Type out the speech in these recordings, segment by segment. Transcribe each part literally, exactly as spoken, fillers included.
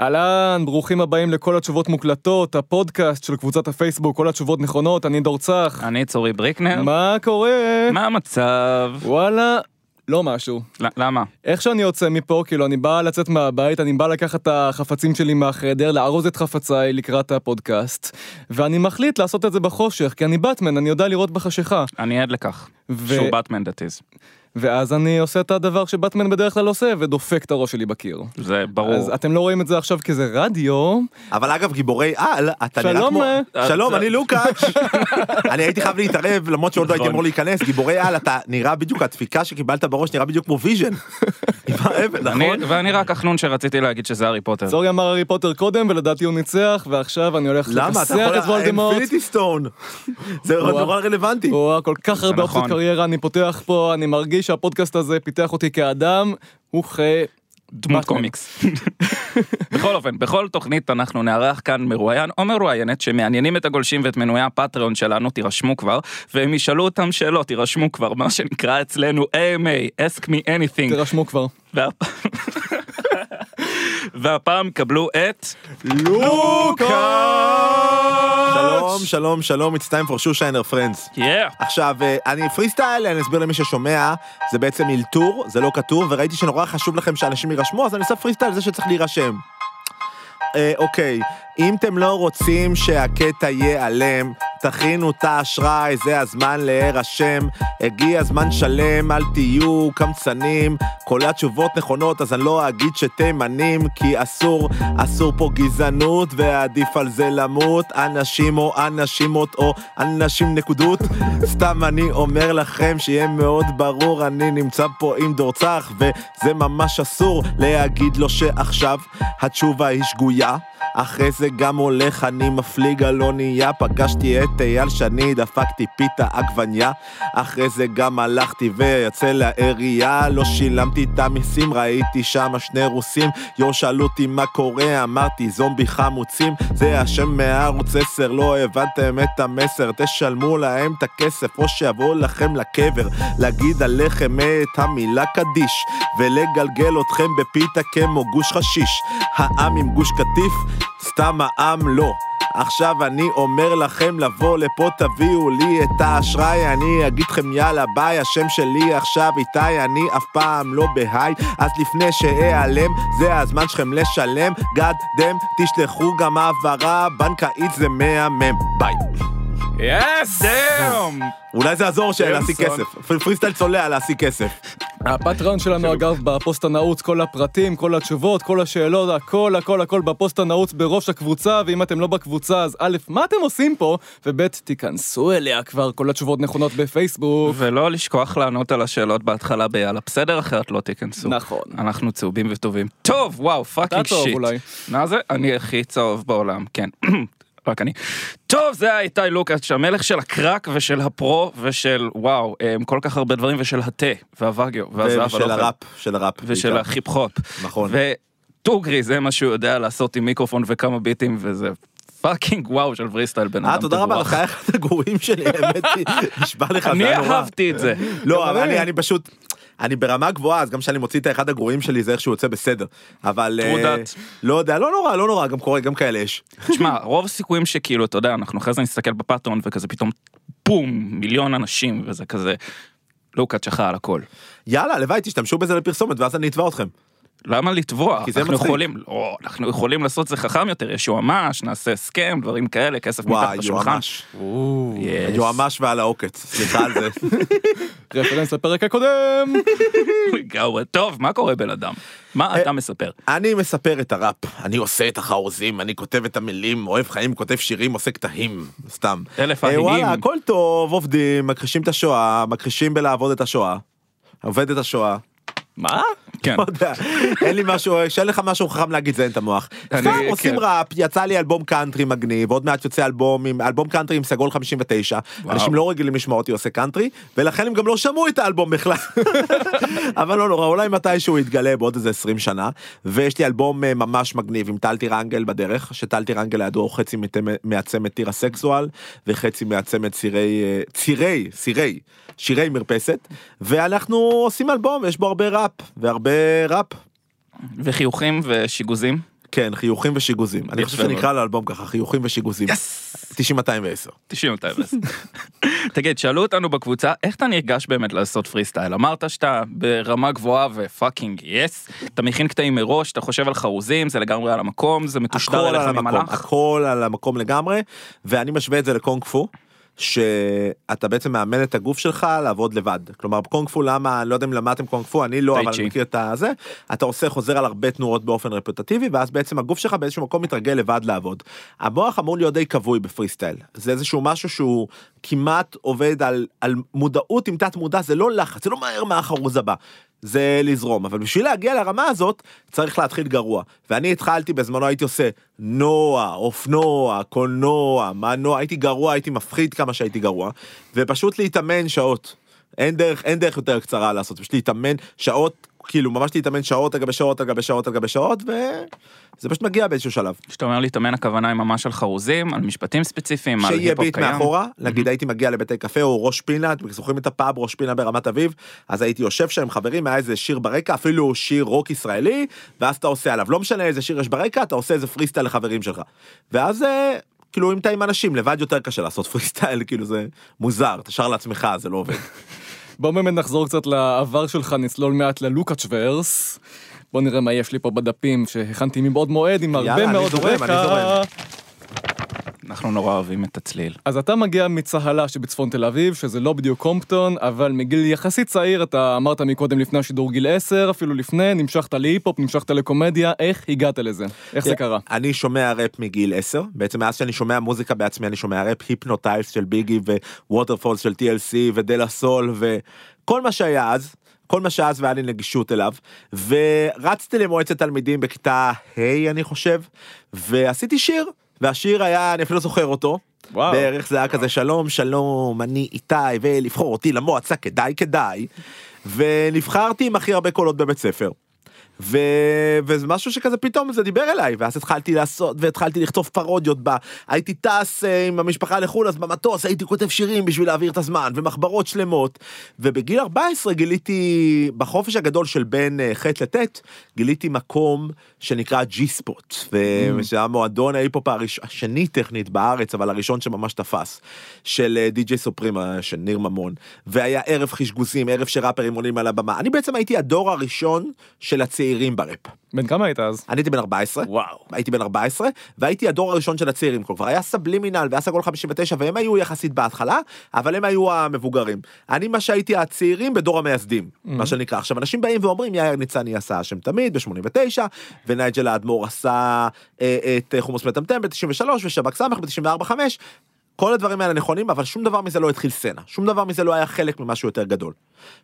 אלן, ברוכים הבאים לכל התשובות מוקלטות, הפודקאסט של קבוצת הפייסבוק, כל התשובות נכונות, אני דורצח. אני צורי ברקנר. מה קורה? מה המצב? וואלה, לא משהו. למה? איך שאני יוצא מפה, כאילו, אני בא לצאת מהבית, אני בא לקחת את החפצים שלי מהחדר, לארוז את חפציי לקראת הפודקאסט, ואני מחליט לעשות את זה בחושך, כי אני בטמן, אני יודע לראות בחשיכה. אני עד לכך, שהוא בטמן דתיז. ואז אני עושה את הדבר שבטמן בדרך כלל עושה, ודופק את הראש שלי בקיר. זה ברור. אז אתם לא רואים את זה עכשיו כי זה רדיו. אבל אגב, גיבורי על, אתה נראה כמו... שלום, אני לוקאץ'. אני הייתי חייב להתערב, למרות שעוד לא הייתי אמור להיכנס. גיבורי על, אתה נראה בדיוק, הדפיקה שקיבלת בראש נראה בדיוק כמו ויז'ן. ואני רק החנון שרציתי להגיד שזה הארי פוטר. צורי אמר הארי פוטר קודם, ולדעתי הוא ניצח, ועכשיו אני הולך לכסח את וולדמורט. אינפיניטי סטון. זה נורא רלוונטי. כל כך הרבה אופציות קריירה, אני פותח פה, אני מרגיש שהפודקאסט הזה פיתח אותי כאדם, הוא חי... דמות קומיקס. בכל אופן, בכל תוכנית אנחנו נערך כאן מרואיין או מרואיינת שמעניינים את הגולשים ואת מנועי הפטריון שלנו, תירשמו כבר, והם ישאלו אותם שאלות, תירשמו כבר, מה שנקרא אצלנו A M A, Ask Me Anything. תירשמו כבר. והפעם קבלו את... לוקאץ'! שלום, שלום, שלום, it's time for shoe shiner friends. עכשיו, אני פרי סטייל, אני אסביר למי ששומע, זה בעצם אילתור, זה לא כתוב, וראיתי שנורא חשוב לכם שאנשים יירשמו, אז אני עושה פרי סטייל, זה שצריך להירשם. אוקיי, אם אתם לא רוצים שהקטע יהיה עלם, תכינו את האשראי, זה הזמן להירשם, הגיע הזמן שלם, אל תהיו קמצנים, כל התשובות נכונות, אז אני לא אגיד שתימנים, כי אסור, אסור פה גזענות, ועדיף על זה למות, אנשים או אנשימות או אנשים נקודות, סתם אני אומר לכם שיהיה מאוד ברור, אני נמצא פה עם דורצח, וזה ממש אסור להגיד לו שעכשיו התשובה היא שגויה, אחרי זה גם הולך, אני מפליג על אונייה, פגשתי את אייל שני, דפקתי פיתה עגבניה, אחרי זה גם הלכתי ויצא לעירייה, לא שילמתי את המיסים, ראיתי שם שני רוסים, יו שאלו אותי מה קורה, אמרתי זומבי חמוצים, זה השם מערוץ עשר, לא הבנתם את המסר, תשלמו להם את הכסף, או שיבואו לכם לקבר, להגיד עליכם את המילה קדיש, ולגלגל אתכם בפיתה כמו גוש חשיש, העם עם גוש קטיף, סתם העם לא. עכשיו אני אומר לכם לבוא לפה, תביאו לי את האשראי, אני אגידכם יאללה ביי, השם שלי עכשיו איתי, אני אף פעם לא בהיי, אז לפני שאעלם, זה הזמן שלכם לשלם, God damn, תשלחו גם העברה בנקאית, זה מהמם, ביי. יס, דאם! אולי זה עזור שלהשיג כסף, פריסטייל צולע להשיג כסף. הפטרון שלנו אגב בפוסט הנעוץ, כל הפרטים, כל התשובות, כל השאלות, הכל, הכל, הכל בפוסט הנעוץ בראש הקבוצה, ואם אתם לא בקבוצה אז א', מה אתם עושים פה? וב', תיכנסו אליה כבר, כל התשובות נכונות בפייסבוק. ולא לשכוח לענות על השאלות בהתחלה ביאללה, בסדר, אחרת לא תיכנסו. נכון. אנחנו צהובים וטובים. טוב, וואו, פאקינג שיט. אתה טוב אולי. מה זה? אני הכי צהוב בעולם, כן. רק אני. טוב, זה הייתה לוקאץ', המלך של הקרק ושל הפרו ושל וואו, כל כך הרבה דברים, ושל התה והווגיו ושל הראפ, של הראפ ושל החיפ-חופ, נכון, וטוגרי, זה מה שהוא יודע לעשות עם מיקרופון וכמה ביטים, וזה פאקינג וואו של פריסטייל בן אדם. תודה רבה לך, איך את הגרועים שלי, האמת היא, נשבע לך, אני אהבתי את זה. לא, אבל אני פשוט, אני ברמה גבוהה, אז גם שאני מוציא את האחד הגרועים שלי, זה איך שהוא יוצא בסדר. אבל... תרודות. לא יודע, לא נורא, לא נורא, גם קורה, גם כאלה יש. תשמע, רוב הסיכויים שכאילו, אתה יודע, אנחנו אחרי זה נסתכל בפאטרון, וכזה פתאום, בום, מיליון אנשים, וזה כזה, לוקאץ' שכה על הכל. יאללה, לוואי, תשתמשו בזה לפרסומת, ואז אני אתבע אתכם. למה לתבוע? אנחנו יכולים, לא, אנחנו יכולים לעשות זה חכם יותר, יש יועמש, נעשה סכם, דברים כאלה, כסף מתחת לשולחן. יועמש ועל העוקץ, סליחה על זה. רפרנס לפרק הקודם. טוב, מה קורה בן אדם? מה אתה מספר? אני מספר את הראפ, אני עושה את החאוזים, אני כותב את המילים, אוהב חיים, כותב שירים, עושה קטעים, סתם. אלף ההיגים. וואלה, הכל טוב, עובדים, מכחישים את השואה, מכחישים בלעבוד את השואה, עובד את השואה. מה? כן. לא יודע, אין לי משהו, שאין לך משהו חכם להגיד, זה אין את המוח. סתם עושים ראפ, יצא לי אלבום קאנטרי מגניב, ועוד מעט יוצא אלבום, אלבום קאנטרי עם סגול חמישים ותשע, אנשים לא רגילים לשמוע אותי עושה קאנטרי, ולכן הם גם לא שמעו את האלבום בכלל. אבל לא נורא, אולי מתישהו יתגלה בעוד איזה עשרים שנה, ויש לי אלבום ממש מגניב עם טל טיר אנגל בדרך, שטל טיר אנגל לידו חצי מעצמת טיר הסקסואל, וחצי מעצמת צירי, צירי, צירי, שירי מרפסת, ואנחנו עושים אלבום, יש בו הרבה ראפ, והרבה ראפ. וחיוכים ושיגוזים. כן, חיוכים ושיגוזים. אני חושב שנקרא לאלבום ככה, חיוכים ושיגוזים. תשעים מאתיים ועשר. תשעים מאתיים ועשר. תגיד, שאלו אותנו בקבוצה, איך אתה נרגש באמת לעשות פרי סטייל? אמרת שאתה ברמה גבוהה ופאקינג יס, אתה מכין קטעים מראש, אתה חושב על חרוזים, זה לגמרי על המקום, זה מתושטר אליך ממלך. הכל על המקום לגמרי, ואני משווה את זה לקונג פו, שאתה בעצם מאמן את הגוף שלך לעבוד לבד. כלומר, בקונג פו, למה, לא יודע אם למדתם קונג פו, אני לא, אבל אני מכיר את זה, אתה עושה, חוזר על הרבה תנועות באופן רפוטטיבי, ואז בעצם הגוף שלך באיזשהו מקום מתרגל לבד לעבוד. המוח אמור להיות די קבוי בפריסטייל. זה איזשהו משהו שהוא כמעט עובד על, על מודעות עם תת מודע, זה לא לחץ, זה לא מהר מהחרוז הבא. זה לזרום, אבל בשביל להגיע לרמה הזאת, צריך להתחיל גרוע, ואני התחלתי, בזמנו הייתי עושה נוע, אופנוע, קולנוע, מנוע, הייתי גרוע, הייתי מפחיד כמה שהייתי גרוע, ופשוט להתאמן שעות, אין דרך, אין דרך יותר קצרה לעשות, פשוט להתאמן שעות, כאילו ממש להתאמן שעות אגבי שעות אגבי שעות אגבי שעות, וזה פשוט מגיע באיזשהו שלב. שאתה אומר להתאמן, הכוונה היא ממש על חרוזים, על משפטים ספציפיים, על היפ-הופ קיים. שיהיה ביט מאחורה, נגיד הייתי מגיע לבתי קפה או ראש פינה, אתם זוכרים את הפאב ראש פינה ברמת אביב, אז הייתי יושב שם עם חברים, היה איזה שיר ברקע, אפילו שיר רוק ישראלי, ואז אתה עושה עליו, לא משנה איזה שיר יש ברקע, אתה עושה איזה פריסטייל לחברים שלך. ואז כאילו אם אתה עם אנשים, לבד יותר קשה לעשות פריסטייל, כאילו זה מוזר, תשאר לעצמך, זה לא עובד. בואו באמת נחזור קצת לעבר שלך, נצלול מעט ללוקאץ' ורס. בואו נראה מה יש לי פה בדפים שהכנתי מבעוד מועד עם הרבה מאוד רקע. אנחנו נורא אוהבים את הצליל. אז אתה מגיע מצהלה שבצפון תל אביב, שזה לא בדיוק קומפטון, אבל מגיל יחסית צעיר, אתה אמרת מקודם לפני השידור גיל עשר, אפילו לפני, נמשכת להיפ-הופ, נמשכת לקומדיה, איך הגעת לזה? איך זה קרה? אני שומע ראפ מגיל עשר, בעצם מאז שאני שומע מוזיקה בעצמי, אני שומע ראפ היפנוטייז של ביגי ווואטרפולס של טי אל סי ודל סול וכל מה שהיה אז, כל מה שאז והיה לי נגישות אליו, ורצתי למועצת תלמידים בכיתה היי, אני חושב, ועשיתי שיר. והשיר היה, אני אפילו זוכר אותו, וואו. בערך זה היה כזה, שלום, שלום, אני איתי, ולבחור אותי למועצה, כדאי, כדאי, ונבחרתי עם הכי הרבה קולות בבית ספר, ו... וזה משהו שכזה פתאום זה דיבר אליי, ואז התחלתי לעשות, והתחלתי לכתוב פרודיות בה, הייתי טס עם המשפחה לחול, אז במטוס הייתי כותב שירים בשביל להעביר את הזמן, ומחברות שלמות, ובגיל ארבע עשרה גיליתי, בחופש הגדול של בין ח' לתת, גיליתי מקום שנקרא ג'י ספוט, ושהיה מועדון ההיפ-הופ השני טכנית בארץ, אבל הראשון שממש תפס, של די-ג'יי סופרימה, של ניר ממון, והיה ערב חשגוזים, ערב שראפרים עולים על הבמה, אני בעצם הייתי הדור הראשון של הצי צעירים ברפ. בן כמה היית אז? אני הייתי בן ארבע עשרה. וואו. הייתי בן ארבע עשרה, והייתי הדור הראשון של הצעירים, כבר היה סבלימינל, והיה סגול חמישים ותשע, והם היו יחסית בהתחלה, אבל הם היו המבוגרים. אני מה שהייתי הצעירים בדור המייסדים, mm-hmm. מה שנקרא. עכשיו, אנשים באים ואומרים, יאיר ניצני עשה השם תמיד ב-שמונים ותשע, ונייג'ל האדמור עשה אה, את חומוס מטמטם ב-תשעים ושלוש, ושבק סמך ב-תשעים וארבע חמש, כל הדברים האלה נכונים, אבל שום דבר מזה לא התחיל סצנה, שום דבר מזה לא היה חלק ממשהו יותר גדול,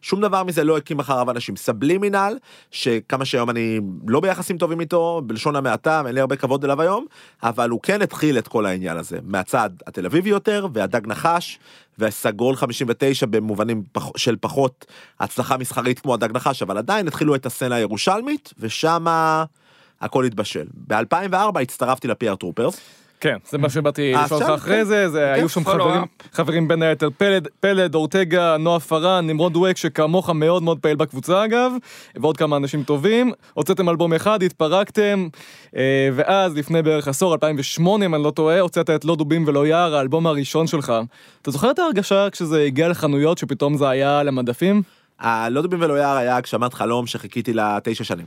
שום דבר מזה לא הקים אחריו אנשים, סבלימינל, שכמה שהיום אני לא ביחסים טובים איתו, בלשון המעטה, אין לי הרבה כבוד אליו היום, אבל הוא כן התחיל את כל העניין הזה, מהצד התל אביבי יותר, והדג נחש, והסגול חמישים ותשע במובנים של פחות הצלחה מסחרית כמו הדג נחש, אבל עדיין התחילו את הסצנה הירושלמית, ושמה הכל התבשל. ב-אלפיים וארבע הצטרפתי לפי טרופרס, כן, זה מה שבאתי לשאול לך אחרי זה, זה היו שם חברים, חברים בין היתר פלד, פלד, אורטגה, נועה פרן, נמרון דואק, שכמוך מאוד מאוד פעיל בקבוצה אגב, ועוד כמה אנשים טובים, הוצאתם אלבום אחד, התפרקתם, ואז לפני בערך עשור, אלפיים ושמונה, אם אני לא טועה, הוצאת את לא דובים ולא יער, האלבום הראשון שלך. אתה זוכר את ההרגשה כשזה הגיע לחנויות, שפתאום זה היה למדפים? הלא דובים ולא יער היה הגשמת חלום שחיכיתי לה תשע שנים.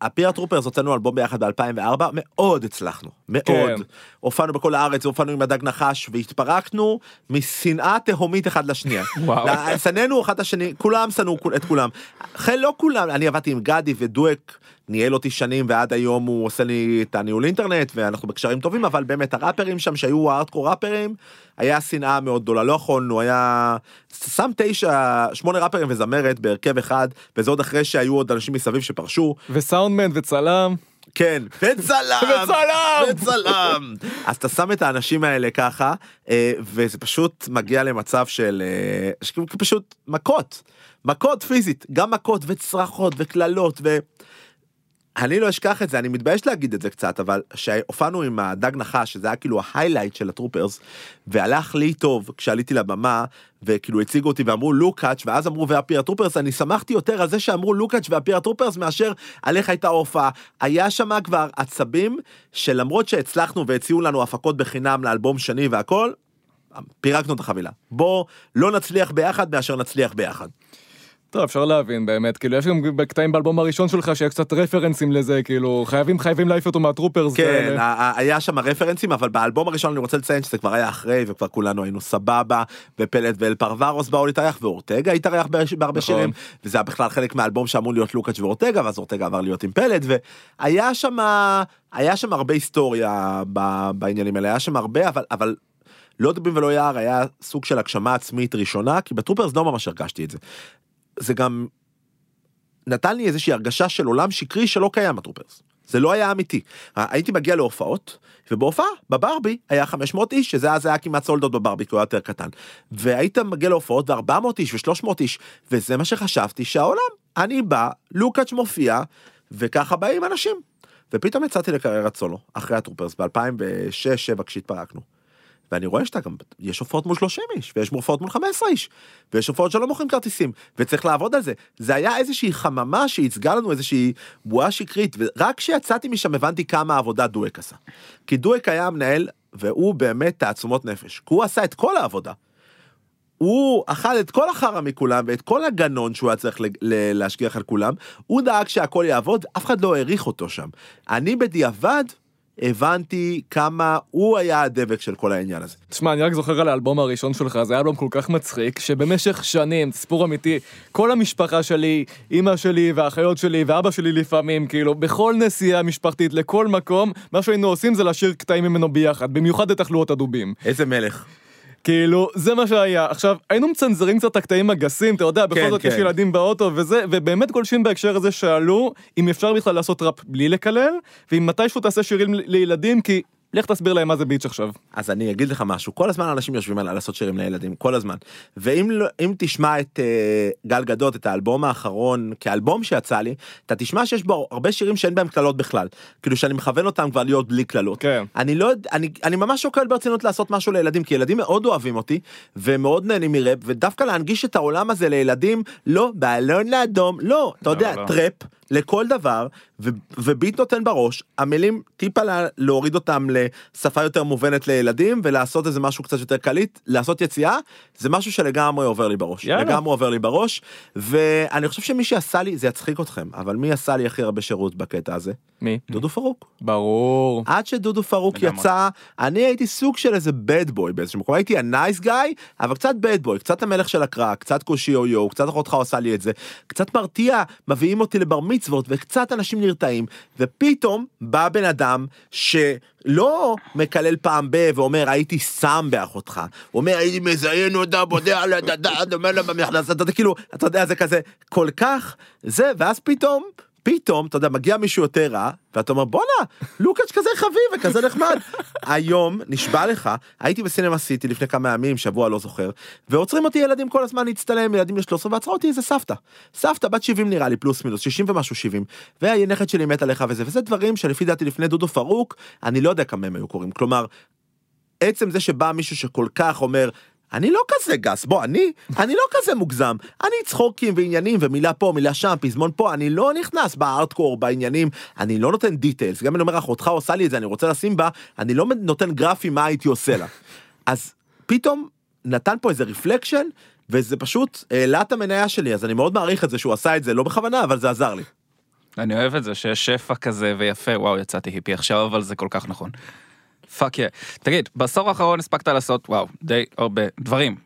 הפיר טרופרס הוצאנו אלבום ביחד ב-אלפיים וארבע, מאוד הצלחנו, מאוד. הופענו בכל הארץ, הופענו עם הדג נחש, והתפרקנו משנאה תהומית אחד לשנייה. שנאנו אחד השני, כולם שנאו את כולם. לא כולם, אני עבדתי עם גדי ודואק, ניהל אותי שנים, ועד היום הוא עושה לי את הניהול אינטרנט, ואנחנו בקשרים טובים, אבל באמת הראפרים שם, שהיו הארדקור ראפרים, היה שנאה מאוד גדולה, לא יכולנו, היה... שם תשע, שמונה ראפרים וזמרת בהרכב אחד, וזה עוד אחרי שהיו עוד אנשים מסביב שפרשו. וסאונדמן וצלם. כן, וצלם! וצלם! וצלם! אז אתה שם את האנשים האלה ככה, וזה פשוט מגיע למצב של... פשוט מכות, מכות פיזית, גם מכות וצרחות וכללות, ו... אני לא אשכח את זה, אני מתבייש להגיד את זה קצת, אבל שהופענו עם הדג נחש, שזה היה כאילו ההיילייט של הטרופרס, והלך לי טוב כשעליתי לבמה, וכאילו הציגו אותי ואמרו לוקאץ', ואז אמרו והפיר הטרופרס, אני שמחתי יותר על זה שאמרו לוקאץ' והפיר הטרופרס, מאשר עליך הייתה הופעה. היה שמה כבר עצבים, שלמרות שהצלחנו והציעו לנו הפקות בחינם לאלבום שני והכל, פירקנו את החבילה. בוא לא נצליח ביחד, מאשר נצליח ביחד. טוב, אפשר להבין, באמת, כאילו, יש גם בקטעים באלבום הראשון שלך, שיש קצת רפרנסים לזה, כאילו, חייבים, חייבים להעיף אותו מהטרופרס. כן, היה שם הרפרנסים, אבל באלבום הראשון אני רוצה לציין שזה כבר היה אחרי, וכבר כולנו היינו סבבה, ופלט ואל פרוורוס באו להתארח, ואורטגה התארח בהרבה שירים, וזה היה בכלל חלק מהאלבום שאמור להיות לוקאץ' ואורטגה, ואז אורטגה עבר להיות עם פלט, והיה שם, היה שם הרבה היסטוריה בעניינים האלה, היה שם הרבה, אבל, אבל לא דבים ולא יער, היה סוג של הגשמה עצמית ראשונה, כי בטרופרס לא ממש הרגשתי את זה. זה גם נתן לי איזושהי הרגשה של עולם שקרי שלא קיים הטרופרס. זה לא היה אמיתי. הייתי מגיע להופעות, ובהופעה, בברבי, היה חמש מאות איש, שזה אז היה כמעט סולדות בברבי, כי הוא היה יותר קטן. והיית מגיע להופעות, ו-ארבע מאות איש ו-שלוש מאות איש, וזה מה שחשבתי שהעולם, אני בא, לוקאץ' מופיע, וככה באים אנשים. ופתאום יצאתי לקריירת סולו, אחרי הטרופרס, ב-אלפיים ושש-אלפיים ושבע כשהתפרקנו. ואני רואה שאתה גם, יש הופעות מול שלושים איש, ויש הופעות מול חמש עשרה איש, ויש הופעות שלא מוכרים כרטיסים, וצריך לעבוד על זה. זה היה איזושהי חממה שהצגה לנו איזושהי בועה שקרית, ורק כשיצאתי משם הבנתי כמה העבודה דואק עשה. כי דואק היה המנהל, והוא באמת תעצומות נפש. הוא עשה את כל העבודה. הוא אכל את כל החרה מכולם, ואת כל הגנון שהוא היה צריך להשגיח על כולם, הוא דאג שהכל יעבוד, אף אחד לא העריך אותו שם. אני בדיעבד, הבנתי כמה הוא היה הדבק של כל העניין הזה. תשמע, אני רק זוכר על האלבום הראשון שלך, זה היה אלבום כל כך מצחיק, שבמשך שנים, סיפור אמיתי, כל המשפחה שלי, אמא שלי והאחיות שלי ואבא שלי לפעמים, כאילו, בכל נסיעה משפחתית, לכל מקום, מה שהיינו עושים זה להשאיר קטעים ממנו ביחד, במיוחד את תחלואות הדובים. איזה מלך. כאילו, זה מה שהיה. עכשיו, היינו מצנזרים קצת הקטעים הגסים, אתה יודע, בכל כן, זאת כן. יש ילדים באוטו וזה, ובאמת גולשים בהקשר הזה שאלו אם אפשר בכלל לעשות ראפ בלי לקלל, ואם מתישהו תעשה שירים לילדים, כי לך תסביר להם מה זה ביץ' עכשיו. אז אני אגיד לך משהו, כל הזמן אנשים יושבים על לעשות שירים לילדים, כל הזמן. ואם לא, אם תשמע את uh, גל גדות, את האלבום האחרון, כאלבום שיצא לי, אתה תשמע שיש בו הרבה שירים שאין בהם כללות בכלל. כאילו שאני מכוון אותם כבר להיות בלי כללות. כן. אני, לא, אני, אני ממש שוקל ברצינות לעשות משהו לילדים, כי ילדים מאוד אוהבים אותי, ומאוד נהנים מראפ, ודווקא להנגיש את העולם הזה לילדים, לא, בעלון לאדום, לא, אתה יודע, לא, לא. טראפ, לכל דבר, וביט נותן בראש, המילים טיפה להוריד אותם לשפה יותר מובנת לילדים, ולעשות איזה משהו קצת יותר קליט, לעשות יציאה, זה משהו שלגמרי עובר לי בראש. לגמרי עובר לי בראש, ואני חושב שמי שעשה לי, זה יצחיק אתכם, אבל מי עשה לי הכי הרבה שירות בקטע הזה? מי? דודו פרוק. ברור. עד שדודו פרוק יצא, אני הייתי סוג של איזה bad boy באיזשהו מקום, הייתי הנייס גאי, אבל קצת bad boy, קצת המלך של הקרא, קצת קושי או יו, קצת אחותך עושה לי את זה, קצת מרתיע, מביאים אותי לבר מצוות, וקצת אנשים נרתעים, ופתאום בא בן אדם שלא מקלל פעם ב, ואומר, הייתי שם באחותך, אומר, הייתי מזיין אותה, בודה לה, דדה, דומה לה במכנס, אתה כאילו, אתה יודע, זה כזה, כל כך, זה, ואז פתאום, פתאום, אתה יודע, מגיע מישהו יותר רע, ואתה אומר, בונה, לוקאץ' כזה חביב וכזה נחמד. היום, נשבע לך, הייתי בסינמה סיטי לפני כמה ימים, שבוע לא זוכר, ועוצרים אותי ילדים כל הזמן להצטלם, ילדים ל-שלוש עשרה, ועצרה אותי איזה סבתא. סבתא, בת שבעים נראה לי, פלוס מינוס, שישים ומשהו שבעים, והינכת שלי מת עליך וזה, וזה דברים שלפי דעתי לפני דודו פרוק, אני לא יודע כמה הם היו קוראים. כלומר, עצם זה שבא מישהו שכל כך אומר, אני לא כזה גס, בוא, אני, אני לא כזה מוגזם, אני צחוקים ועניינים, ומילה פה, מילה שם, פזמון פה, אני לא נכנס בארטקור, בעניינים, אני לא נותן דיטיילס, גם אני אומר, אחותך עושה לי את זה, אני רוצה לשים בה, אני לא נותן גרפי מה הייתי עושה לה. אז פתאום נתן פה איזה רפלקשן, וזה פשוט העלה את המניה שלי, אז אני מאוד מעריך את זה שהוא עשה את זה, לא בכוונה, אבל זה עזר לי. אני אוהב את זה, שיש שפע כזה ויפה, וואו, יצאתי היפי עכשיו, אבל זה כל כך נכון. פאק יא. תגיד, בעשור האחרון הספקת לעשות, וואו, די הרבה דברים.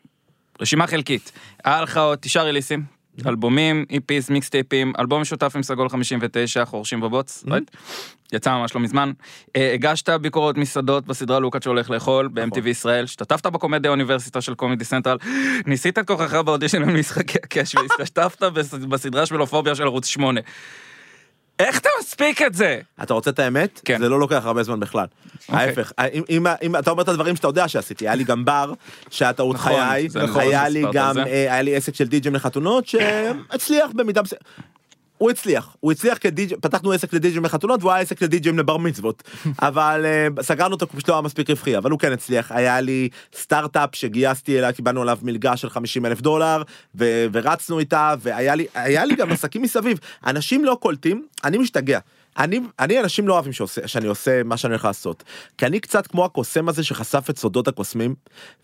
רשימה חלקית. היה לך עוד תשעה ריליסים, אלבומים, איפיס, מיקסטייפים, אלבום משותף עם סגול חמישים ותשע, חורשים בבוץ, יצא ממש לא מזמן. הגשת ביקורות מסעדות בסדרה לוקאץ' שהולך לאכול, ב-אם טי וי ישראל, השתתפת בקומדיה האוניברסיטה של קומדי סנטרל, ניסית את כוחך באודישן למשחקי הקש, והשתתפת בסדרה שבלופוביה של ערוץ שמונה. איך אתה מספיק את זה? אתה רוצה את האמת? כן. זה לא לוקח הרבה זמן בכלל. Okay. ההפך, אם, אם, אם אתה אומר את הדברים שאתה יודע שעשיתי, היה לי גם בר, שהטעות נכון, חיי, נכון, היה לי גם, היה לי עסק של די-ג'ים לחתונות, שהצליח במידה... הוא הצליח, הוא הצליח כדיג'י, פתחנו עסק לדיג'ים לחתונות, והוא היה עסק לדיג'ים לבר מצוות, אבל סגרנו אותו פשוט לא היה מספיק רווחי, אבל הוא כן הצליח, היה לי סטארט-אפ שגייסתי אליה, קיבלנו עליו מלגה של חמישים אלף דולר, ו- ורצנו איתה, והיה לי, היה לי גם עסקים מסביב, אנשים לא קולטים, אני משתגע, אני, אני אנשים לא אוהבים שעושה, שאני עושה מה שאני הולך לעשות, כי אני קצת כמו הקוסם הזה שחשף את סודות הקוסמים,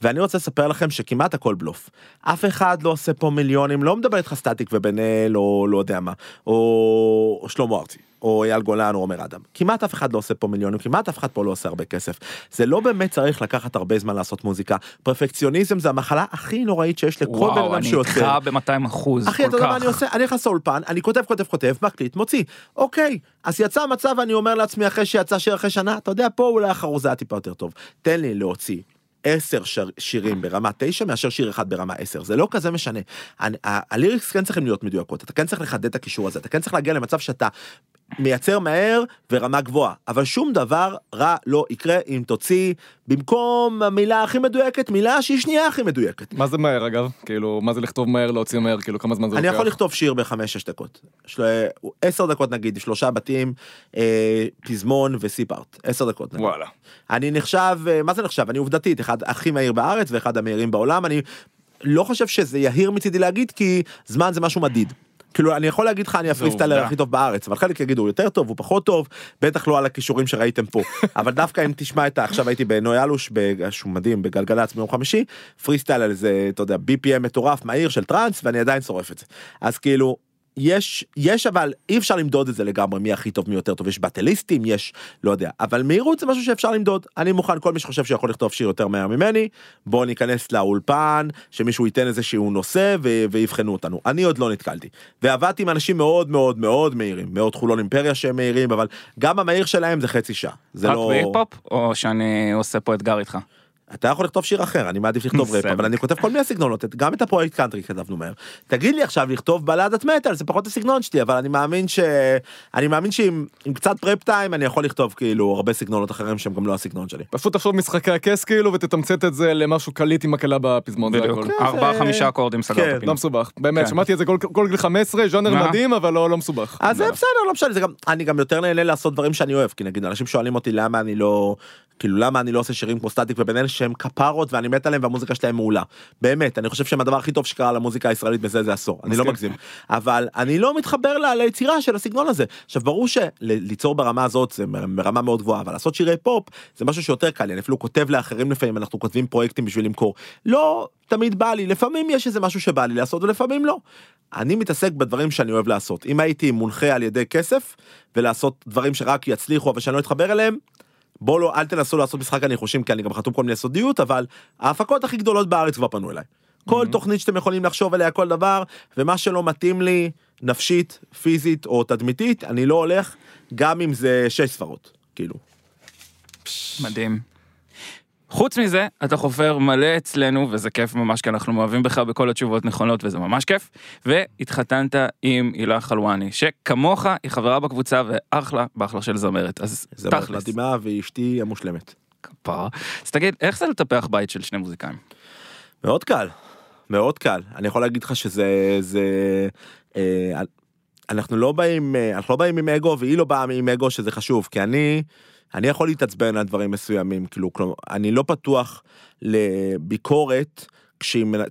ואני רוצה לספר לכם שכמעט הכל בלוף. אף אחד לא עושה פה מיליונים, לא מדבר איתך סטטיק ובן אל, או לא יודע מה, או שלמה ארצי, או אייל גולן, או עומר אדם. כמעט אף אחד לא עושה פה מיליונים, כמעט אף אחד פה לא עושה הרבה כסף. זה לא באמת צריך לקחת הרבה זמן לעשות מוזיקה. פרפקציוניזם זה המחלה הכי נוראית שיש לכל בן אדם שיוצר. וואו, אני איתך ב-מאתיים אחוז. אחי, אתה יודע מה אני עושה? אני חסה אולפן, אני כותב, כותב, כותב, מקליט, מוציא. אוקיי, אז יצא מצב, אני אומר לעצמי אחרי שיצא שיר אחרי שנה, אתה יודע, פה אולי אחר זה היה טיפה יותר טוב. תן לי להוציא עשר שירים ברמה תשע, מאשר שיר אחד ברמה עשר. זה לא כזה משנה. הליריקס כן צריכים להיות מדויקות. אתה כן צריך לחדד את הקישור הזה. אתה כן צריך להגיע למצב שאתה מייצר מהר ורמה גבוהה. אבל שום דבר רע לא יקרה אם תוציא במקום המילה הכי מדויקת, מילה שהיא שנייה הכי מדויקת. מה זה מהר, אגב? כאילו, מה זה לכתוב מהר, להוציא מהר? כאילו, כמה זמן זה לוקח? אני יכול לכתוב שיר בחמש-שש דקות. עשר דקות נגיד, שלושה בתים, פזמון וסיפארט. עשר דקות נגיד. וואלה. אני נחשב, מה זה נחשב? אני עובדתית, אחד הכי מהיר בארץ ואחד המהירים בעולם. אני לא חושב שזה יהיר מצידי להגיד, כי זמן זה משהו מדיד. כאילו, אני יכול להגיד לך, אני הפריסטיילר הכי טוב בארץ, אבל חלק יגידו, הוא יותר טוב, הוא פחות טוב, בטח לא על הכישורים שראיתם פה. אבל דווקא אם תשמע את, עכשיו הייתי בנוי אלוש, שהוא מדהים, בגלגלצ מיום חמישי, פריסטיילר זה, אתה יודע, בי פי אם מטורף, מהיר של טרנס, ואני עדיין שורף את זה. אז כאילו, יש, יש, אבל אי אפשר למדוד את זה לגמרי, מי הכי טוב, מי יותר טוב, יש בטליסטים, יש, לא יודע, אבל מהירות זה משהו שאפשר למדוד, אני מוכן, כל מי שחושב שיכול לכתוב שיר יותר מהר ממני, בוא ניכנס לאולפן, שמישהו ייתן איזה שהוא נושא, ו- ויבחנו אותנו, אני עוד לא נתקלתי, ועבדתי עם אנשים מאוד מאוד מאוד מהירים, מאוד חולון אימפריה שהם מהירים, אבל גם המהיר שלהם זה חצי שעה, זה לא... רק בהיפ-הופ, או שאני עושה פה אתגר איתך? אתה יכול לכתוב שיר אחר, אני מעדיף לכתוב ראפ, אבל אני כותב כל מי הסגנונות, גם את הפרויקט קאנטרי כתבנו מהר. תגיד לי עכשיו לכתוב בלדת מטל, זה פחות הסגנון שלי, אבל אני מאמין ש... אני מאמין שעם קצת פרפ טיים אני יכול לכתוב כאילו הרבה סגנונות אחרים שהם גם לא הסגנון שלי. פשוט תחשוב משחקי הכס כאילו, ותתמצת את זה למשהו קליט עם הקלה בפזמון. בדיוק, ארבעה, חמישה אקורדים סגרת הפינה. לא מסובך, באמת, שמעתי את זה כל גיל חמש עשרה, ז'אנר מדהים, אבל לא מסובך. אז זה בסדר, לא משנה, זה גם... אני גם יותר נהנה לעשות דברים שאני אוהב, כי נגיד, אנשים שואלים אותי למה אני לא... כאילו, למה אני לא עושה שירים כמו סטטיק ובן אל שהם כפרות ואני מת עליהם והמוזיקה שלהם מעולה. באמת, אני חושב שהם הדבר הכי טוב שקרה למוזיקה הישראלית בזה זה עשור. אני לא מגזים. אבל אני לא מתחבר לה, ליצירה של הסגנון הזה. עכשיו, ברור שליצור ברמה הזאת זה מרמה מאוד גבוהה, אבל לעשות שירי פופ זה משהו שיותר קל. אני אפילו כותב לאחרים לפעמים, אנחנו כותבים פרויקטים בשביל למכור. לא תמיד בא לי, לפעמים יש איזה משהו שבא לי לעשות ולפעמים לא. אני מתעסק בדברים שאני אוהב לעשות. אם הייתי מונחה על ידי כסף ולעשות דברים שרק יצליחו, אבל שאני לא אתחבר אליהם, בוא לא, אל תנסו לעשות משחק הניחושים, כי אני גם חתום כל מיני סודיות, אבל ההפקות הכי גדולות בארץ כבר פנו אליי. כל תוכנית שאתם יכולים לחשוב עליה, כל דבר, ומה שלא מתאים לי, נפשית, פיזית או תדמיתית, אני לא הולך, גם אם זה שש ספרות, כאילו. מדהים. חוץ מזה, אתה חופר מלא אצלנו, וזה כיף ממש, כי אנחנו אוהבים בך בכל התשובות נכונות, וזה ממש כיף, והתחתנת עם הילה חלואני, שכמוך היא חברה בקבוצה, ואחלה, באחלה של זמרת, אז זמרת תכלס. זמרת מדהימה, ואשתי המושלמת. כפר. אז תגיד, איך זה לטפח בית של שני מוזיקאים? מאוד קל, מאוד קל. אני יכול להגיד לך שזה... זה, אה, אנחנו, לא באים, אנחנו לא באים עם אגו, והיא לא באה עם אגו, שזה חשוב, כי אני... אני יכול להתעצבן על דברים מסוימים, כאילו, כלומר, אני לא פתוח לביקורת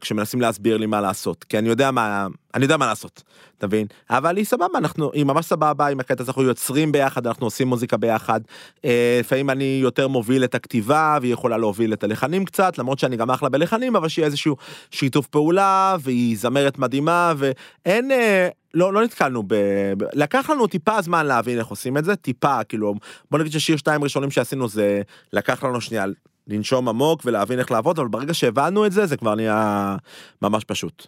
כשמנסים להסביר לי מה לעשות, כי אני יודע מה, אני יודע מה לעשות, תבין? אבל היא סבבה, אנחנו, היא ממש סבבה, עם הקטע, אנחנו יוצרים ביחד, אנחנו עושים מוזיקה ביחד, לפעמים אני יותר מוביל את הכתיבה, והיא יכולה להוביל את הלחנים קצת, למרות שאני גם אחלה בלחנים, אבל שהיא איזשהו שיתוף פעולה, והיא זמרת מדהימה, ואין... לא, לא נתקלנו ב... לקח לנו טיפה זמן להבין איך עושים את זה, טיפה, כאילו, בוא נגיד ששיר שתיים ראשונים שעשינו זה, לקח לנו שנייה לנשום עמוק ולהבין איך לעבוד, אבל ברגע שהבנו את זה, זה כבר נהיה ממש פשוט.